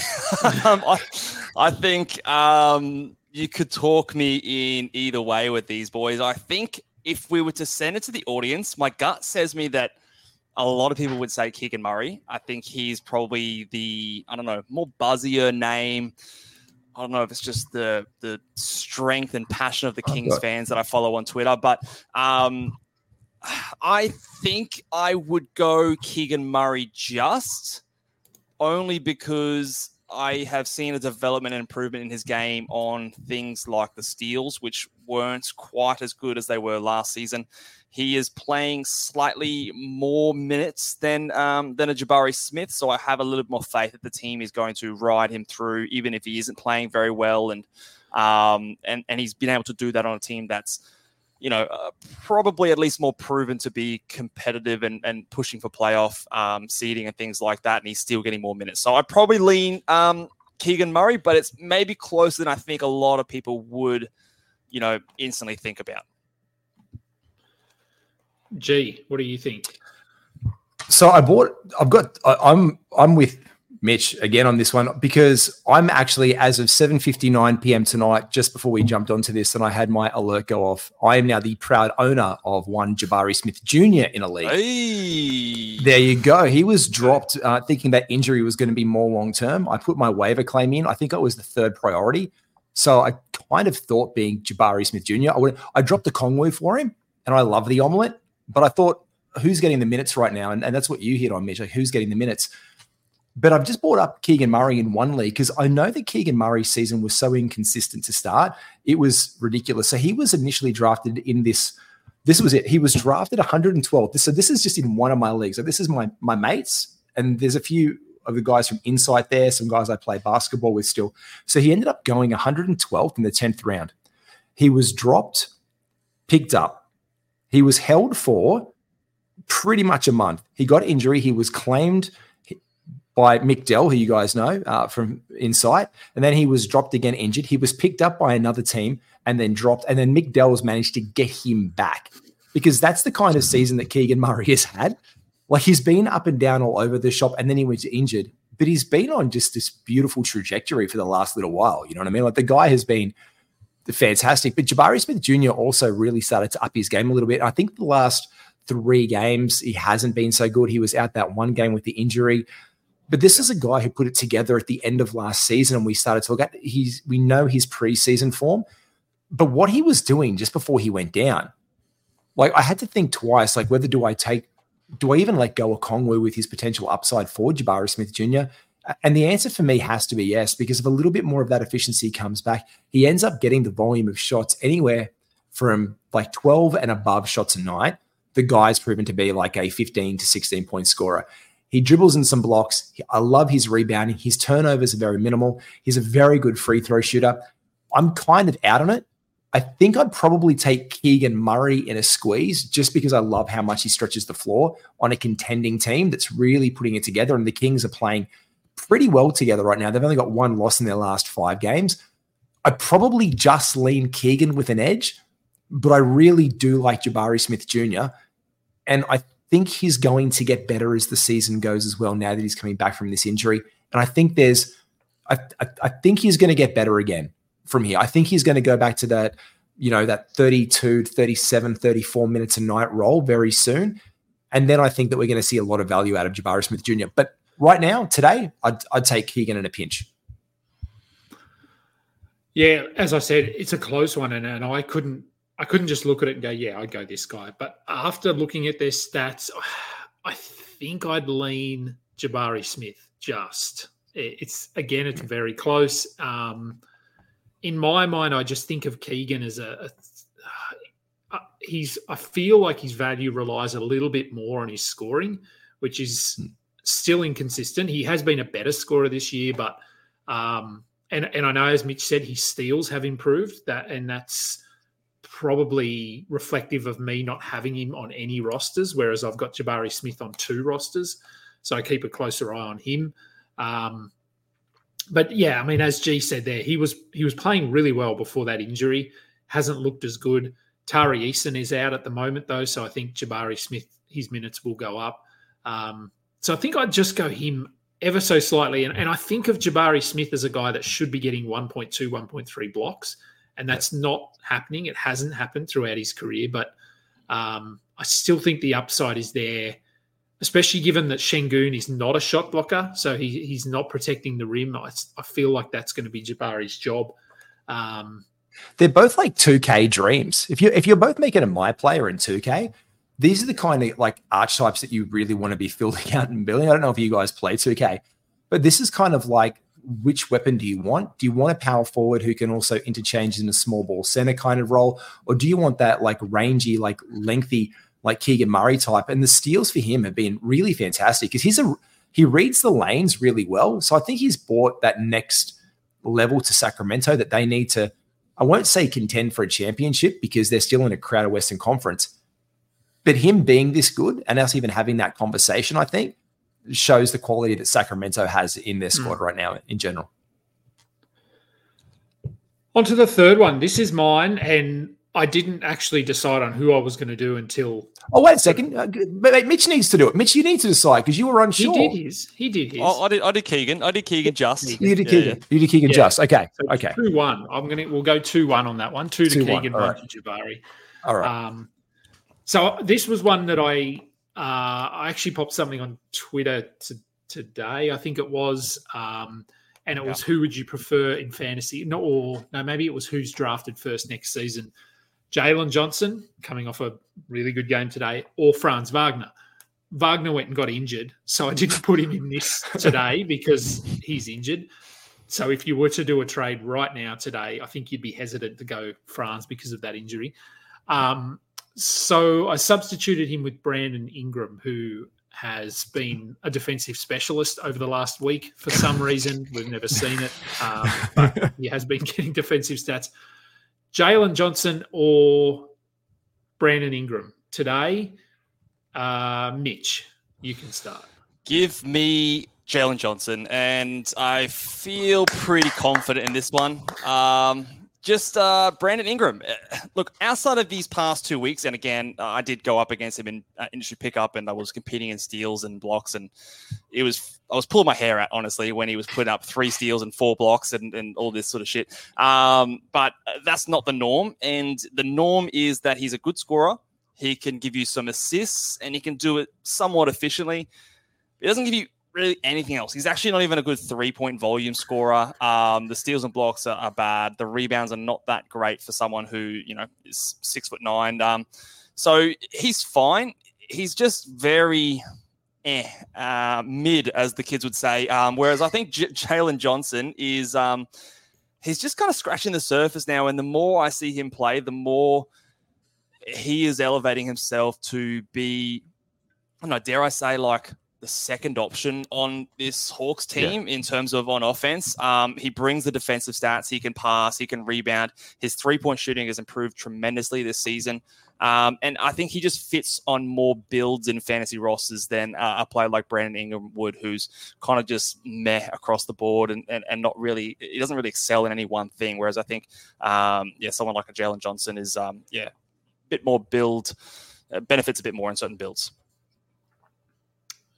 um, I, I think um, you could talk me in either way with these boys. I think if we were to send it to the audience, my gut says me that a lot of people would say Keegan Murray. I think he's probably the, I don't know, more buzzier name. I don't know if it's just the the strength and passion of the Kings fans that I follow on Twitter, but um, I think I would go Keegan Murray just only because I have seen a development and improvement in his game on things like the steals, which weren't quite as good as they were last season. He is playing slightly more minutes than um, than a Jabari Smith, so I have a little bit more faith that the team is going to ride him through, even if he isn't playing very well. And um, and and he's been able to do that on a team that's, you know, uh, probably at least more proven to be competitive and, and pushing for playoff um, seeding and things like that. And he's still getting more minutes, so I'd probably lean um, Keegan Murray, but it's maybe closer than I think a lot of people would, you know, instantly think about. G, what do you think? So I bought. I've got. I, I'm. I'm with Mitch again on this one because I'm actually, as of seven fifty-nine p.m. tonight, just before we jumped onto this, and I had my alert go off. I am now the proud owner of one Jabari Smith Junior in a league. Hey. There you go. He was dropped, uh, thinking that injury was going to be more long term. I put my waiver claim in. I think I was the third priority. So I kind of thought being Jabari Smith Junior, I would. I dropped a Okongwu for him, and I love the omelette. But I thought, who's getting the minutes right now? And, and that's what you hit on, Mitch, like who's getting the minutes. But I've just brought up Keegan Murray in one league because I know that Keegan Murray's season was so inconsistent to start. It was ridiculous. So he was initially drafted in this. This was it. He was drafted one hundred twelfth. So this is just in one of my leagues. So this is my my mates. And there's a few of the guys from Insight there, some guys I play basketball with still. So he ended up going one hundred twelfth in the tenth round. He was dropped, picked up. He was held for pretty much a month. He got injury. He was claimed by Mick Dell, who you guys know uh, from Insight, and then he was dropped again injured. He was picked up by another team and then dropped, and then Mick Dell was managed to get him back because that's the kind of season that Keegan Murray has had. Like he's been up and down all over the shop, and then he went to injured, but he's been on just this beautiful trajectory for the last little while. You know what I mean? Like the guy has been fantastic. But Jabari Smith Junior also really started to up his game a little bit. I think the last three games, he hasn't been so good. He was out that one game with the injury. But this is a guy who put it together at the end of last season, and we started to look at his, we know his preseason form. But what he was doing just before he went down, like I had to think twice, like whether do I take, do I even let go of Okongwu with his potential upside for Jabari Smith Junior? And the answer for me has to be yes, because if a little bit more of that efficiency comes back, he ends up getting the volume of shots anywhere from like twelve and above shots a night. The guy's proven to be like a fifteen to sixteen point scorer. He dribbles in some blocks. I love his rebounding. His turnovers are very minimal. He's a very good free throw shooter. I'm kind of out on it. I think I'd probably take Keegan Murray in a squeeze just because I love how much he stretches the floor on a contending team that's really putting it together. And the Kings are playing pretty well together right now. They've only got one loss in their last five games. I probably just lean Keegan with an edge, but I really do like Jabari Smith Junior And I think he's going to get better as the season goes as well now that he's coming back from this injury. And I think there's, I, I, I think he's going to get better again from here. I think he's going to go back to that, you know, that thirty-two, thirty-seven, thirty-four minutes a night role very soon. And then I think that we're going to see a lot of value out of Jabari Smith Junior But right now, today, I'd, I'd take Keegan in a pinch. Yeah, as I said, it's a close one, and, and I couldn't I couldn't just look at it and go, yeah, I'd go this guy. But after looking at their stats, I think I'd lean Jabari Smith just. It's again, it's very close. Um, in my mind, I just think of Keegan as a, a uh, he's. I feel like his value relies a little bit more on his scoring, which is still inconsistent. He has been a better scorer this year, but um, and and I know, as Mitch said, his steals have improved. That and that's probably reflective of me not having him on any rosters, whereas I've got Jabari Smith on two rosters, so I keep a closer eye on him. Um, but yeah, I mean, as G said there, he was he was playing really well before that injury. Hasn't looked as good. Tari Eason is out at the moment though, so I think Jabari Smith, his minutes will go up. Um, so I think I'd just go him ever so slightly. And, and I think of Jabari Smith as a guy that should be getting one point two, one point three blocks, and that's not happening. It hasn't happened throughout his career, but um, I still think the upside is there, especially given that Şengün is not a shot blocker, so he, he's not protecting the rim. I, I feel like that's going to be Jabari's job. Um, They're both like two K dreams. If you if you're both making a my player in two K, these are the kind of like archetypes that you really want to be filling out and building. I don't know if you guys play two K, but this is kind of like, which weapon do you want? Do you want a power forward who can also interchange in a small ball center kind of role, or do you want that like rangy, like lengthy, like Keegan Murray type? And the steals for him have been really fantastic because he's a he reads the lanes really well. So I think he's brought that next level to Sacramento that they need to, I won't say contend for a championship because they're still in a crowded Western Conference, but him being this good and us even having that conversation, I think, shows the quality that Sacramento has in their squad mm. right now in general. On to the third one. This is mine, and I didn't actually decide on who I was going to do until... Oh, wait a second. But Mitch needs to do it. Mitch, you need to decide because you were unsure. He did his. He did his. Oh, I, did, I did Keegan. I did Keegan just. Keegan. You did Keegan. Yeah, yeah. You did Keegan yeah. just. Okay. So okay. two one. I'm gonna, we'll go two one on that one. Two to two, Keegan, one, right. one to Jabari. All right. Um, so this was one that I... Uh, I actually popped something on Twitter t- today, I think it was, um, and it yeah. was who would you prefer in fantasy? No, or no, maybe it was who's drafted first next season. Jalen Johnson, coming off a really good game today, or Franz Wagner. Wagner went and got injured, so I didn't put him in this today because he's injured. So if you were to do a trade right now today, I think you'd be hesitant to go Franz because of that injury. Um, So I substituted him with Brandon Ingram, who has been a defensive specialist over the last week for some reason. We've never seen it, um, but he has been getting defensive stats. Jalen Johnson or Brandon Ingram today? Uh, Mitch, you can start. Give me Jalen Johnson, and I feel pretty confident in this one. Um Just uh, Brandon Ingram. Look, outside of these past two weeks, and again, uh, I did go up against him in uh, industry pickup, and I was competing in steals and blocks, and it was I was pulling my hair out, honestly, when he was putting up three steals and four blocks and, and all this sort of shit. Um, but that's not the norm, and the norm is that he's a good scorer. He can give you some assists, and he can do it somewhat efficiently. He doesn't give you really anything else. He's actually not even a good three-point volume scorer. Um, the steals and blocks are, are bad. The rebounds are not that great for someone who, you know, is six foot nine. Um, so he's fine. He's just very eh, uh, mid, as the kids would say. Um, whereas I think J- Jalen Johnson is, um, he's just kind of scratching the surface now. And the more I see him play, the more he is elevating himself to be, I don't know, dare I say, like, the second option on this Hawks team yeah. in terms of on offense. Um, he brings the defensive stats. He can pass. He can rebound. His three-point shooting has improved tremendously this season. Um, and I think he just fits on more builds in fantasy rosters than uh, a player like Brandon Ingram would, who's kind of just meh across the board and, and, and not really – he doesn't really excel in any one thing, whereas I think, um, yeah, someone like a Jalen Johnson is, um, yeah, a bit more build uh, – benefits a bit more in certain builds.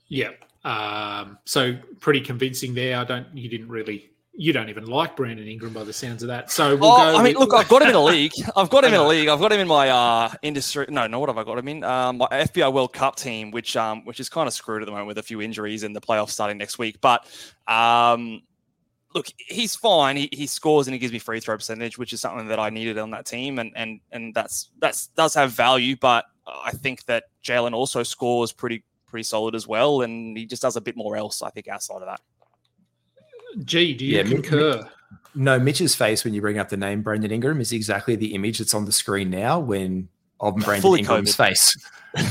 Yeah, um, so pretty convincing there. I don't. You didn't really you don't even like Brandon Ingram by the sounds of that. So we'll oh, go. I mean, with... look, I've got him in a league. I've got him in a league. I've got him in my uh, industry. No, no, what have I got him in? Um, my F B I World Cup team, which um, which is kind of screwed at the moment with a few injuries and the playoffs starting next week. But um, look, he's fine. He, he scores and he gives me free throw percentage, which is something that I needed on that team, and and and that's that's does have value. But I think that Jalen also scores pretty pretty solid as well, and he just does a bit more else, I think, outside of that. Gee, do you yeah, concur? Mitch, no, Mitch's face when you bring up the name Brandon Ingram is exactly the image that's on the screen now when of Brandon Fully Ingram's COVID. face.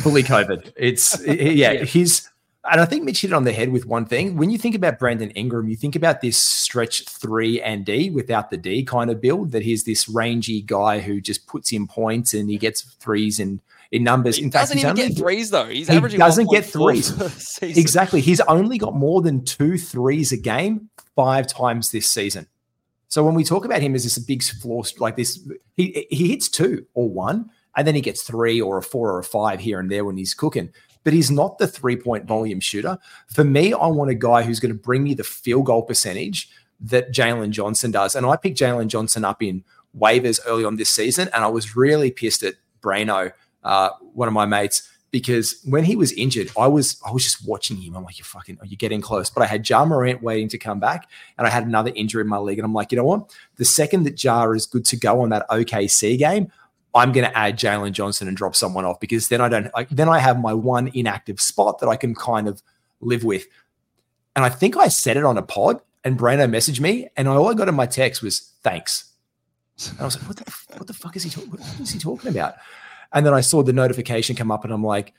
Fully COVID. It's, it, yeah, yeah, his, and I think Mitch hit it on the head with one thing. When you think about Brandon Ingram, you think about this stretch three and D without the D kind of build, that he's this rangy guy who just puts in points and he gets threes and in numbers. He in fact, doesn't even only, get threes, though. He's he averaging doesn't get threes. Exactly. He's only got more than two threes a game five times this season. So when we talk about him as this big floor, like this, he he hits two or one, and then he gets three or a four or a five here and there when he's cooking. But he's not the three-point volume shooter. For me, I want a guy who's going to bring me the field goal percentage that Jalen Johnson does. And I picked Jalen Johnson up in waivers early on this season, and I was really pissed at Braino, Uh, one of my mates, because when he was injured, I was I was just watching him. I'm like, you're fucking, you're getting close. But I had Ja Morant waiting to come back, and I had another injury in my league. And I'm like, you know what? The second that Ja is good to go on that O K C game, I'm going to add Jalen Johnson and drop someone off, because then I don't. I, then I have my one inactive spot that I can kind of live with. And I think I said it on a pod, and Brando messaged me, and all I got in my text was thanks. And I was like, what the what the fuck is he talking? What is he talking about? And then I saw the notification come up, and I'm like,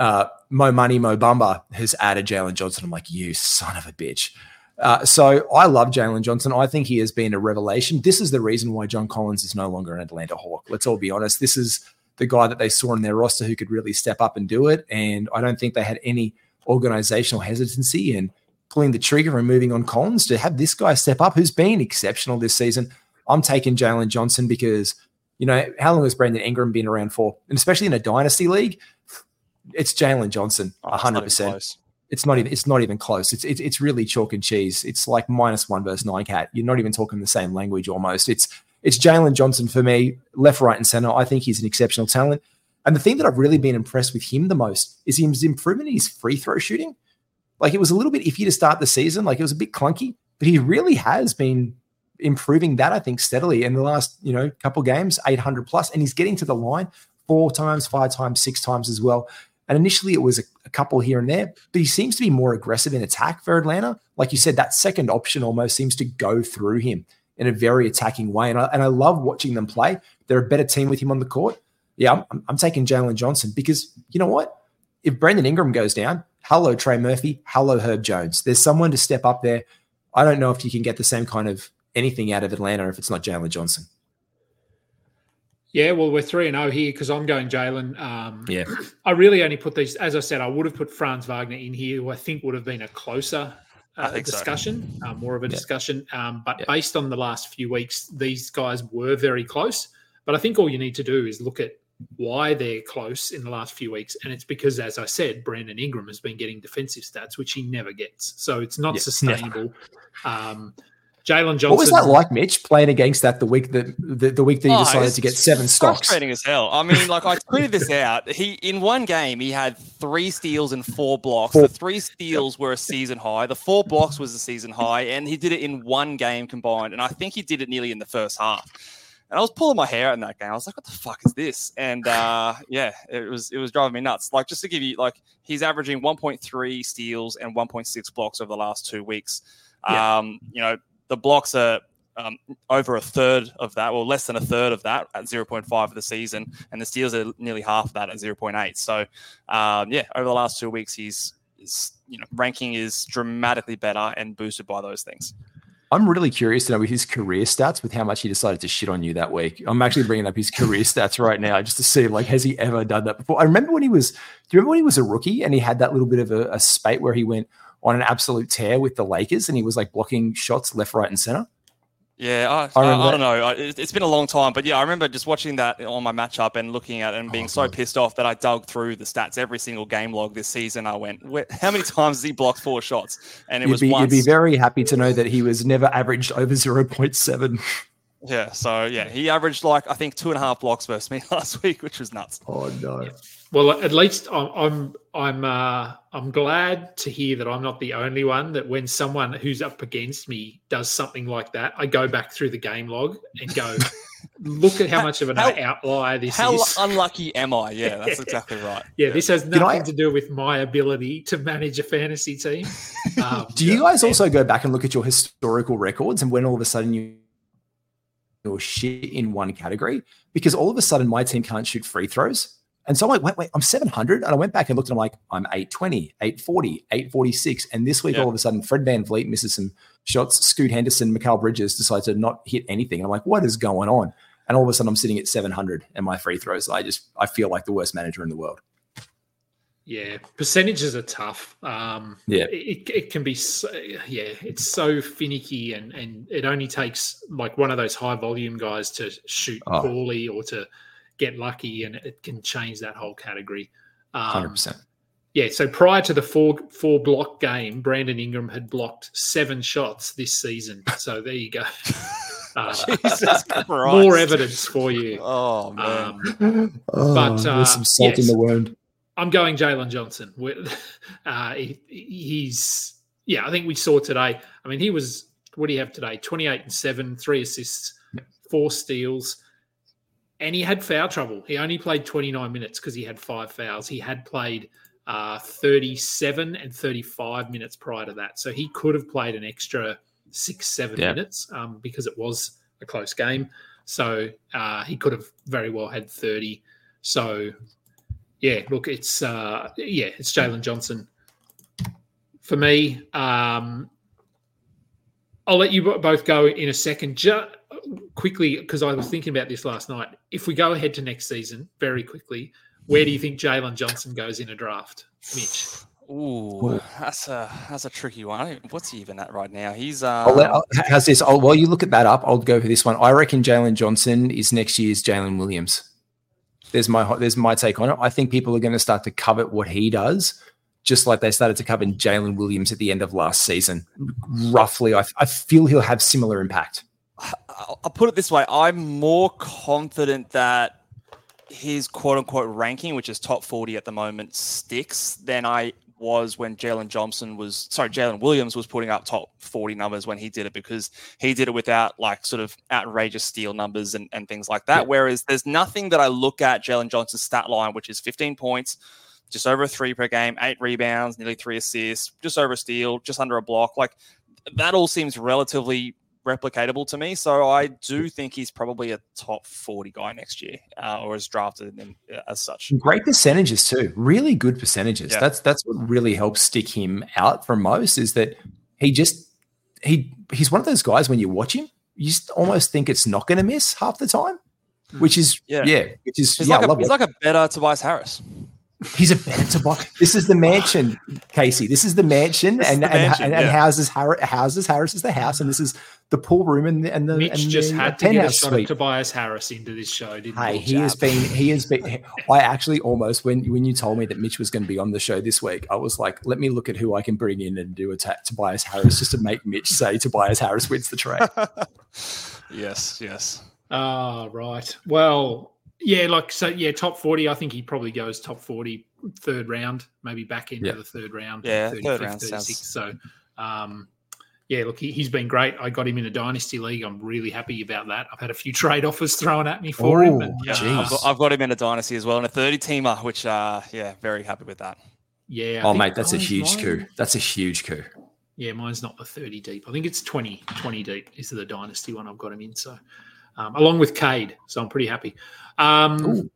uh, Mo Money, Mo Bamba has added Jalen Johnson. I'm like, you son of a bitch. Uh, so I love Jalen Johnson. I think he has been a revelation. This is the reason why John Collins is no longer an Atlanta Hawk. Let's all be honest. This is the guy that they saw in their roster who could really step up and do it. And I don't think they had any organizational hesitancy in pulling the trigger and moving on Collins to have this guy step up, who's been exceptional this season. I'm taking Jalen Johnson because – you know, how long has Brandon Ingram been around for? And especially in a dynasty league, it's Jalen Johnson, a hundred percent. It's not even. It's not even close. It's, it's it's really chalk and cheese. It's like minus one versus nine cat. You're not even talking the same language almost. It's it's Jalen Johnson for me, left, right, and center. I think he's an exceptional talent. And the thing that I've really been impressed with him the most is his improvement in his free throw shooting. Like, it was a little bit iffy to start the season. Like, it was a bit clunky, but he really has been improving that, I think, steadily in the last, you know, couple games, eight hundred plus, and he's getting to the line four times, five times, six times as well. And initially it was a, a couple here and there, but he seems to be more aggressive in attack for Atlanta. Like you said, that second option almost seems to go through him in a very attacking way. And I, and I love watching them play. They're a better team with him on the court. Yeah, I'm, I'm taking Jalen Johnson because, you know what? If Brandon Ingram goes down, hello Trey Murphy, hello Herb Jones. There's someone to step up there. I don't know if you can get the same kind of anything out of Atlanta if it's not Jalen Johnson. Yeah, well, we're three and zero here because I'm going Jalen. Um, yeah, I really only put these, as I said, I would have put Franz Wagner in here, who I think would have been a closer uh, discussion, so. uh, more of a yeah. discussion. Um, but yeah. based on the last few weeks, these guys were very close. But I think all you need to do is look at why they're close in the last few weeks, and it's because, as I said, Brandon Ingram has been getting defensive stats, which he never gets, so it's not yeah. sustainable. Yeah. Um, Jalen Johnson. What was that like, Mitch, playing against that the week that the, the week that you oh, decided to get seven stocks? Frustrating as hell. I mean, like, I tweeted this out. He in one game he had three steals and four blocks. Four. The three steals were a season high. The four blocks was a season high, and he did it in one game combined. And I think he did it nearly in the first half. And I was pulling my hair out in that game. I was like, "What the fuck is this?" And uh, yeah, it was it was driving me nuts. Like, just to give you, like, he's averaging one point three steals and one point six blocks over the last two weeks. Yeah. Um, you know. The blocks are um, over a third of that, or less than a third of that at zero point five of the season, and the steals are nearly half of that at zero point eight. So, um, yeah, over the last two weeks, he's, he's, you know, ranking is dramatically better and boosted by those things. I'm really curious to know with his career stats, with how much he decided to shit on you that week. I'm actually bringing up his career stats right now just to see, like, has he ever done that before? I remember when he was, do you remember when he was a rookie and he had that little bit of a, a spate where he went on an absolute tear with the Lakers and he was, like, blocking shots left, right, and center? Yeah, I, I, I, I don't know. It's been a long time, but yeah, I remember just watching that on my matchup and looking at it and being oh, so God. pissed off that I dug through the stats every single game log this season. I went, how many times has he blocked four shots? And it you'd was be, once. You'd be very happy to know that he was never averaged over zero point seven. Yeah, so yeah, he averaged like, I think, two and a half blocks versus me last week, which was nuts. Oh, no. Yeah. Well, at least I'm I'm I'm uh, I'm glad to hear that I'm not the only one that when someone who's up against me does something like that, I go back through the game log and go, look at how much of an how, outlier this how is. How unlucky am I? Yeah, that's exactly right. Yeah, yeah, this has nothing I, to do with my ability to manage a fantasy team. Um, do you guys also go back and look at your historical records and when all of a sudden you or shit in one category? Because all of a sudden my team can't shoot free throws. And so I'm like, wait, wait, I'm seven hundred. And I went back and looked and I'm like, I'm eight twenty, eight forty, eight forty-six. And this week, yeah. all of a sudden, Fred VanVleet misses some shots. Scoot Henderson, Mikal Bridges decides to not hit anything. And I'm like, what is going on? And all of a sudden I'm sitting at seven hundred and my free throws. I just, I feel like the worst manager in the world. Yeah. Percentages are tough. Um, yeah. It, it can be, so, yeah, it's so finicky and, and it only takes like one of those high volume guys to shoot oh. poorly or to get lucky and it can change that whole category. Um, one hundred percent. Yeah, so prior to the four four block game, Brandon Ingram had blocked seven shots this season. So there you go. Uh, Jesus Christ. More evidence for you. Oh, man. Um, oh, but, uh, there's some salt yes, in the wound. I'm going Jalen Johnson. Uh, he, he's, yeah, I think we saw today. I mean, he was, what do you have today? twenty-eight and seven, three assists, four steals. And he had foul trouble. He only played twenty-nine minutes because he had five fouls. He had played uh, thirty-seven and thirty-five minutes prior to that. So he could have played an extra six, seven yeah. minutes um, because it was a close game. So uh, he could have very well had thirty. So, yeah, look, it's uh, yeah, it's Jalen Johnson. For me, um, I'll let you both go in a second. Ju- Quickly, because I was thinking about this last night, if we go ahead to next season, very quickly, where do you think Jalen Johnson goes in a draft, Mitch? Ooh, that's a that's a tricky one. I don't, what's he even at right now? He's um... I'll let, I'll, how's this? I'll, while you look at that up, I'll go for this one. I reckon Jalen Johnson is next year's Jalen Williams. There's my there's my take on it. I think people are going to start to covet what he does, just like they started to covet Jalen Williams at the end of last season. Roughly, I I feel he'll have similar impact. I'll put it this way. I'm more confident that his quote-unquote ranking, which is top forty at the moment, sticks than I was when Jalen Johnson was – sorry, Jalen Williams was putting up top forty numbers when he did it, because he did it without like sort of outrageous steal numbers and, and things like that, yeah. whereas there's nothing that I look at Jalen Johnson's stat line, which is fifteen points, just over a three per game, eight rebounds, nearly three assists, just over a steal, just under a block. Like that all seems relatively – replicatable to me, so I do think he's probably a top forty guy next year, uh, or is drafted in, uh, as such. Great percentages too, really good percentages. Yeah. That's that's what really helps stick him out from most, is that he just he he's one of those guys when you watch him, you just almost think it's not going to miss half the time, which is yeah, yeah which is he's yeah, like a, he's like a better Tobias Harris. He's a better Tobias. This is the mansion, Casey. This is the mansion, and, the mansion, and, and, yeah. and houses Harris, houses Harris is the house, and this is the pool room and the and the. Mitch and just the, had the to get a shot of Tobias Harris into this show, didn't he? Hey, he has been. He has been. I actually almost when when you told me that Mitch was going to be on the show this week, I was like, let me look at who I can bring in and do a ta- Tobias Harris just to make Mitch say Tobias Harris wins the trade. yes, yes. Ah, oh, right. Well. Yeah, like, so, yeah, top forty. I think he probably goes top forty, third round, maybe back into yeah. the third round. Yeah, third round thirty-six. Sounds... So, um, yeah, look, he, he's been great. I got him in a dynasty league. I'm really happy about that. I've had a few trade offers thrown at me for Ooh, him. And, yeah, I've, got, I've got him in a dynasty as well, and a thirty-teamer, which, uh, yeah, very happy with that. Yeah. I oh, mate, that's a huge mine. coup. That's a huge coup. Yeah, mine's not the thirty deep. I think it's twenty, twenty deep is the dynasty one I've got him in, so... Um, along with Cade, so I'm pretty happy. Um,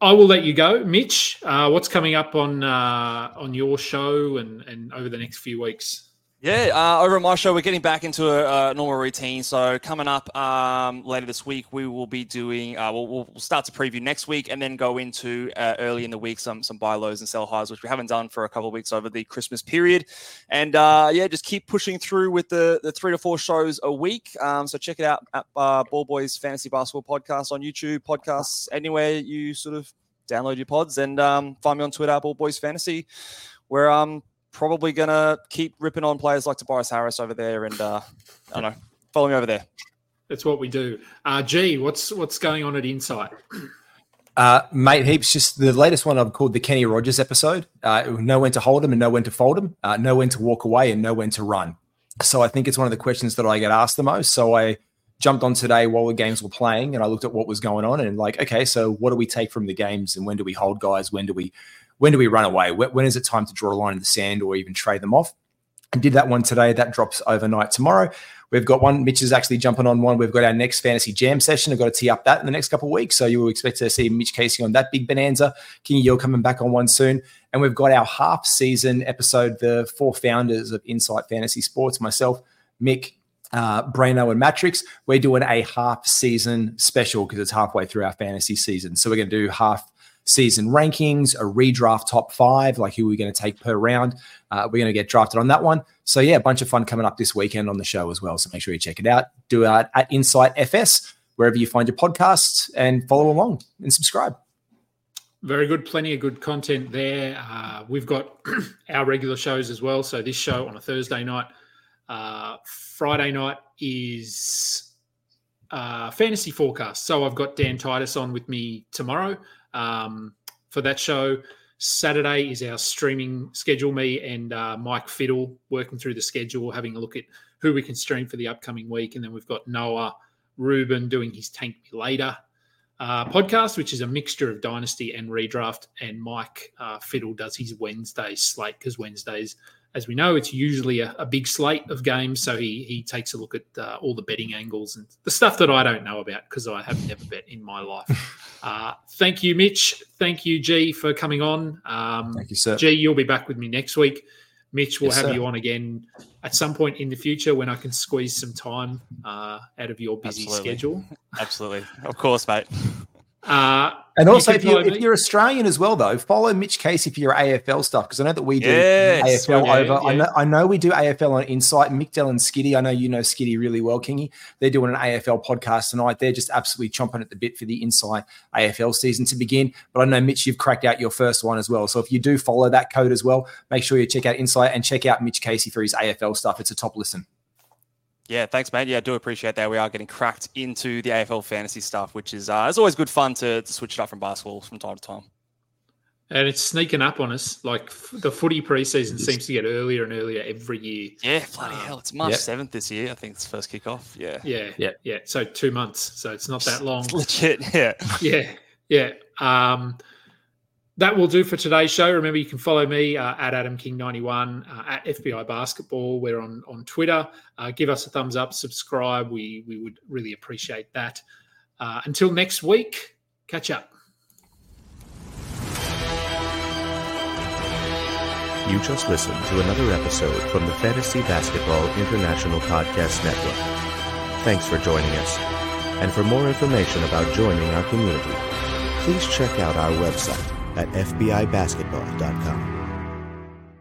I will let you go, Mitch. Uh, what's coming up on uh, on your show and, and over the next few weeks? Yeah, uh, over at my show, we're getting back into a, a normal routine. So coming up um, later this week, we will be doing, uh, we'll, we'll start to preview next week and then go into uh, early in the week, some some buy lows and sell highs, which we haven't done for a couple of weeks over the Christmas period. And uh, yeah, just keep pushing through with the, the three to four shows a week. Um, so check it out at uh, Ball Boys Fantasy Basketball Podcast on YouTube, podcasts, anywhere you sort of download your pods. And um, find me on Twitter, Ball Boys Fantasy, where I'm, um, probably going to keep ripping on players like Tobias Harris over there and, uh, I don't know, follow me over there. That's what we do. Uh, G, what's what's going on at Insight? Uh, mate, heaps. Just the latest one I've called the Kenny Rogers episode. Uh, know when to hold him and know when to fold him, uh, know when to walk away and know when to run. So I think it's one of the questions that I get asked the most. So I jumped on today while the games were playing and I looked at what was going on and like, okay, so what do we take from the games and when do we hold guys? When do we When do we run away? When is it time to draw a line in the sand or even trade them off? I did that one today. That drops overnight tomorrow. We've got one. Mitch is actually jumping on one. We've got our next fantasy jam session. I've got to tee up that in the next couple of weeks. So you will expect to see Mitch Casey on that big bonanza. King Yale coming back on one soon. And we've got our half season episode, the four founders of Insight Fantasy Sports, myself, Mick, uh, Braino and Matrix. We're doing a half season special because it's halfway through our fantasy season. So we're going to do half season rankings, a redraft top five, like who we're going to take per round. Uh, we're going to get drafted on that one. So yeah, a bunch of fun coming up this weekend on the show as well. So make sure you check it out. Do it at Insight F S, wherever you find your podcasts, and follow along and subscribe. Very good. Plenty of good content there. Uh, we've got our regular shows as well. So this show on a Thursday night, uh, Friday night is uh, Fantasy Forecast. So I've got Dan Titus on with me tomorrow. Um, for that show, Saturday is our streaming schedule. Me and uh, Mike Fiddle working through the schedule, having a look at who we can stream for the upcoming week. And then we've got Noah Rubin doing his Tank Me Later uh, podcast, which is a mixture of Dynasty and Redraft. And Mike uh, Fiddle does his Wednesday slate because Wednesdays, as we know, it's usually a, a big slate of games. So he he takes a look at uh, all the betting angles and the stuff that I don't know about because I have never bet in my life. Uh, thank you, Mitch. Thank you, G, for coming on. Um, thank you, sir. G, you'll be back with me next week. Mitch, we'll yes, have sir. you on again at some point in the future when I can squeeze some time uh, out of your busy Absolutely. schedule. Absolutely. Of course, mate. Uh, and also, you if, you, if you're Australian as well, though, follow Mitch Casey for your A F L stuff because I know that we do yes, A F L yeah, over. Yeah. I know, I know we do A F L on Insight. Mick Dell and Skiddy, I know you know Skiddy really well, Kingy. They're doing an A F L podcast tonight. They're just absolutely chomping at the bit for the Insight A F L season to begin. But I know, Mitch, you've cracked out your first one as well. So if you do follow that code as well, make sure you check out Insight and check out Mitch Casey for his A F L stuff. It's a top listen. Yeah, thanks, mate. Yeah, I do appreciate that. We are getting cracked into the A F L fantasy stuff, which is uh, it's always good fun to, to switch it up from basketball from time to time. And it's sneaking up on us. Like f- the footy preseason seems to get earlier and earlier every year. Yeah, bloody um, hell. It's March seventh this year. I think it's first kickoff. Yeah. Yeah. Yeah. Yeah. So two months. So it's not that long. It's legit. Yeah. Yeah. Yeah. Um, that will do for today's show. Remember, you can follow me uh, at Adam King ninety-one, uh, at F B I Basketball. We're on, on Twitter. Uh, give us a thumbs up, subscribe. We, we would really appreciate that. Uh, until next week, catch up. You just listened to another episode from the Fantasy Basketball International Podcast Network. Thanks for joining us. And for more information about joining our community, please check out our website at F B I basketball dot com.